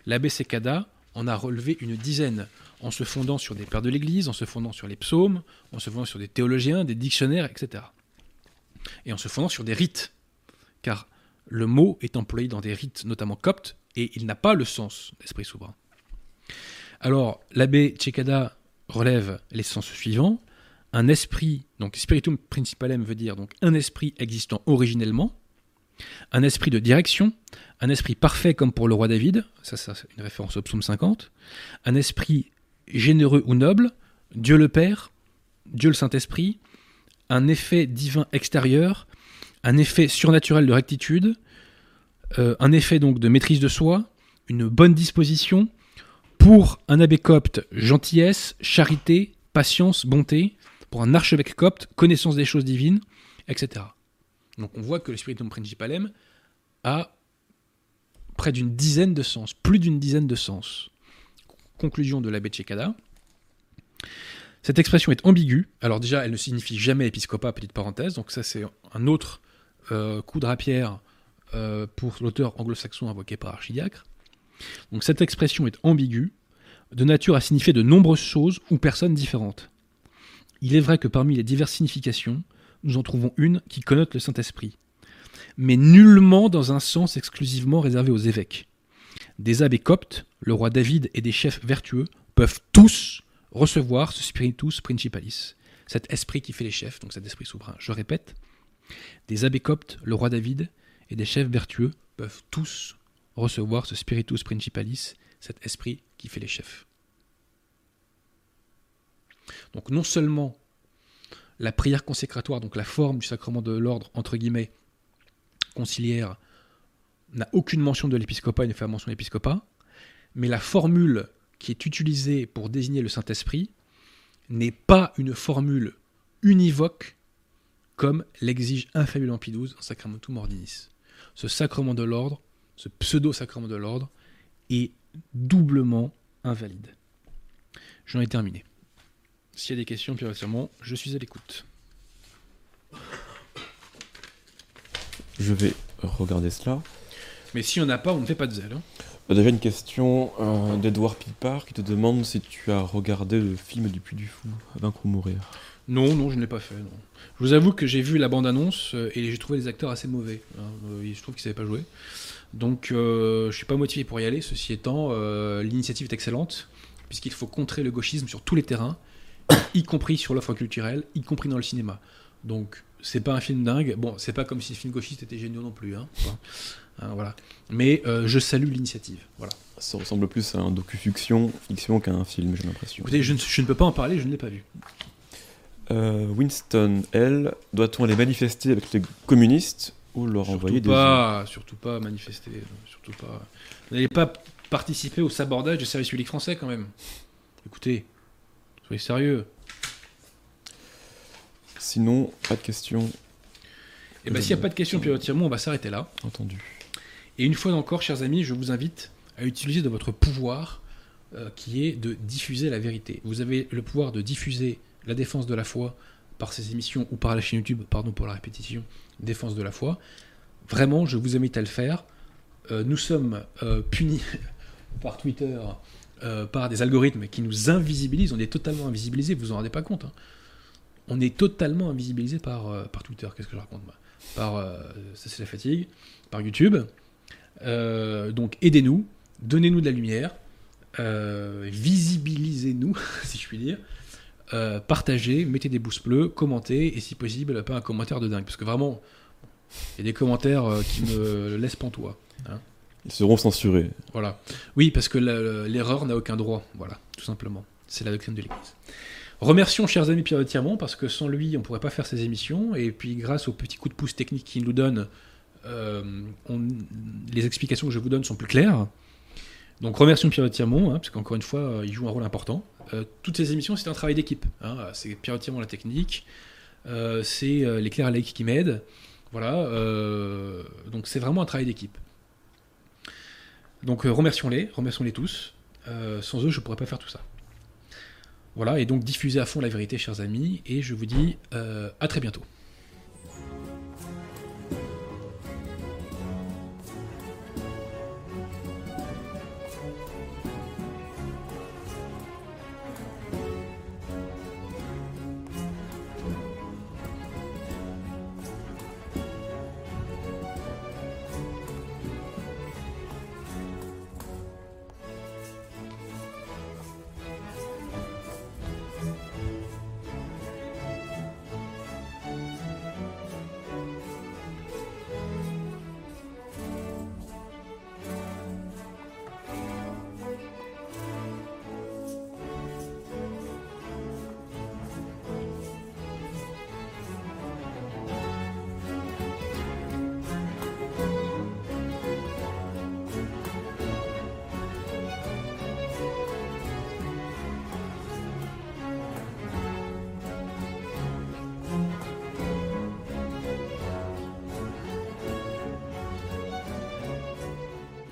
L'abbé Cékada en a relevé une dizaine, en se fondant sur des pères de l'Église, en se fondant sur les psaumes, en se fondant sur des théologiens, des dictionnaires, et cetera. Et en se fondant sur des rites, car le mot est employé dans des rites, notamment coptes, et il n'a pas le sens d'esprit souverain. Alors, l'abbé Cékada relève les sens suivants. Un esprit, donc spiritum principalem veut dire donc un esprit existant originellement, un esprit de direction, un esprit parfait comme pour le roi David, ça c'est une référence au psaume cinquante, un esprit généreux ou noble, Dieu le Père, Dieu le Saint-Esprit, un effet divin extérieur, un effet surnaturel de rectitude, euh, un effet donc de maîtrise de soi, une bonne disposition, pour un abbé copte, gentillesse, charité, patience, bonté, pour un archevêque copte, connaissance des choses divines, et cetera. Donc on voit que le spiritum principalem a près d'une dizaine de sens, plus d'une dizaine de sens. Conclusion de l'abbé Cékada. Cette expression est ambiguë. Alors déjà, elle ne signifie jamais épiscopat, petite parenthèse, donc ça c'est un autre euh, coup de rapière euh, pour l'auteur anglo-saxon invoqué par Archidiacre. Donc cette expression est ambiguë, de nature à signifier de nombreuses choses ou personnes différentes. Il est vrai que parmi les diverses significations, nous en trouvons une qui connote le Saint-Esprit, mais nullement dans un sens exclusivement réservé aux évêques. Des abbés coptes, le roi David et des chefs vertueux peuvent tous recevoir ce spiritus principalis, cet esprit qui fait les chefs, donc cet esprit souverain. Je répète, des abbés coptes, le roi David et des chefs vertueux peuvent tous recevoir ce spiritus principalis, cet esprit qui fait les chefs. Donc non seulement la prière consécratoire, donc la forme du sacrement de l'ordre, entre guillemets, conciliaire, n'a aucune mention de l'épiscopat et ne fait pas mention de l'épiscopat, mais la formule qui est utilisée pour désigner le Saint-Esprit n'est pas une formule univoque comme l'exige infaillible Pie douze en Sacramentum Ordinis. Ce sacrement de l'ordre, ce pseudo-sacrement de l'ordre, est doublement invalide. J'en ai terminé. S'il y a des questions, Pierre Attiremont, je suis à l'écoute. Je vais regarder cela. Mais si on n'a pas, on ne fait pas de zèle. Hein. Bah déjà une question euh, d'Edouard Pipard qui te demande si tu as regardé le film du Puy du Fou, Vaincre ou Mourir. Non, non, je ne l'ai pas fait. Non. Je vous avoue que j'ai vu la bande-annonce et j'ai trouvé les acteurs assez mauvais. Hein. Je trouve qu'ils ne savaient pas jouer. Donc euh, je ne suis pas motivé pour y aller. Ceci étant, euh, l'initiative est excellente puisqu'il faut contrer le gauchisme sur tous les terrains, y compris sur l'offre culturelle, y compris dans le cinéma. Donc, c'est pas un film dingue. Bon, c'est pas comme si le film gauchiste était génial non plus. Hein. Enfin, hein, voilà. Mais euh, je salue l'initiative. Voilà. Ça ressemble plus à un docu-fiction fiction qu'à un film, j'ai l'impression. Écoutez, je ne, je ne peux pas en parler, je ne l'ai pas vu. Euh, Winston L. Doit-on aller manifester avec les communistes ou leur surtout envoyer pas, des... Surtout pas manifester. Surtout pas. Vous n'allez pas participer au sabordage des services publics français, quand même. Écoutez... Oui, sérieux. Sinon, pas de questions. Et bien, s'il n'y a pas de questions, Pierre Attiremont, on va s'arrêter là. Entendu. Et une fois encore, chers amis, je vous invite à utiliser de votre pouvoir euh, qui est de diffuser la vérité. Vous avez le pouvoir de diffuser la défense de la foi par ces émissions ou par la chaîne YouTube, pardon pour la répétition, Défense de la foi. Vraiment, je vous invite à le faire. Euh, nous sommes euh, punis par Twitter... Euh, par des algorithmes qui nous invisibilisent. On est totalement invisibilisés, vous vous en rendez pas compte. Hein. On est totalement invisibilisés par, euh, par Twitter, qu'est-ce que je raconte moi ? Par, euh, ça c'est la fatigue, par YouTube. Euh, donc aidez-nous, donnez-nous de la lumière, euh, visibilisez-nous, si je puis dire, euh, partagez, mettez des pouces bleus, commentez, et si possible, pas un commentaire de dingue, parce que vraiment, il y a des commentaires euh, qui me laissent pantois. Hein. Ils seront censurés. Voilà. Oui, parce que la, l'erreur n'a aucun droit, voilà, tout simplement. C'est la doctrine de l'Église. Remercions, chers amis, Pierre Attiremont, parce que sans lui, on ne pourrait pas faire ces émissions, et puis grâce aux petits coups de pouce techniques qu'il nous donne, euh, on, les explications que je vous donne sont plus claires. Donc remercions Pierre Attiremont, hein, parce qu'encore une fois, euh, il joue un rôle important. Euh, toutes ces émissions, c'est un travail d'équipe. Hein. C'est Pierre Attiremont la technique, euh, c'est euh, les clercs laïcs qui m'aident. Voilà, euh, donc c'est vraiment un travail d'équipe. Donc euh, remercions-les, remercions-les tous. Euh, sans eux, je ne pourrais pas faire tout ça. Voilà, et donc diffusez à fond la vérité, chers amis, et je vous dis euh, à très bientôt.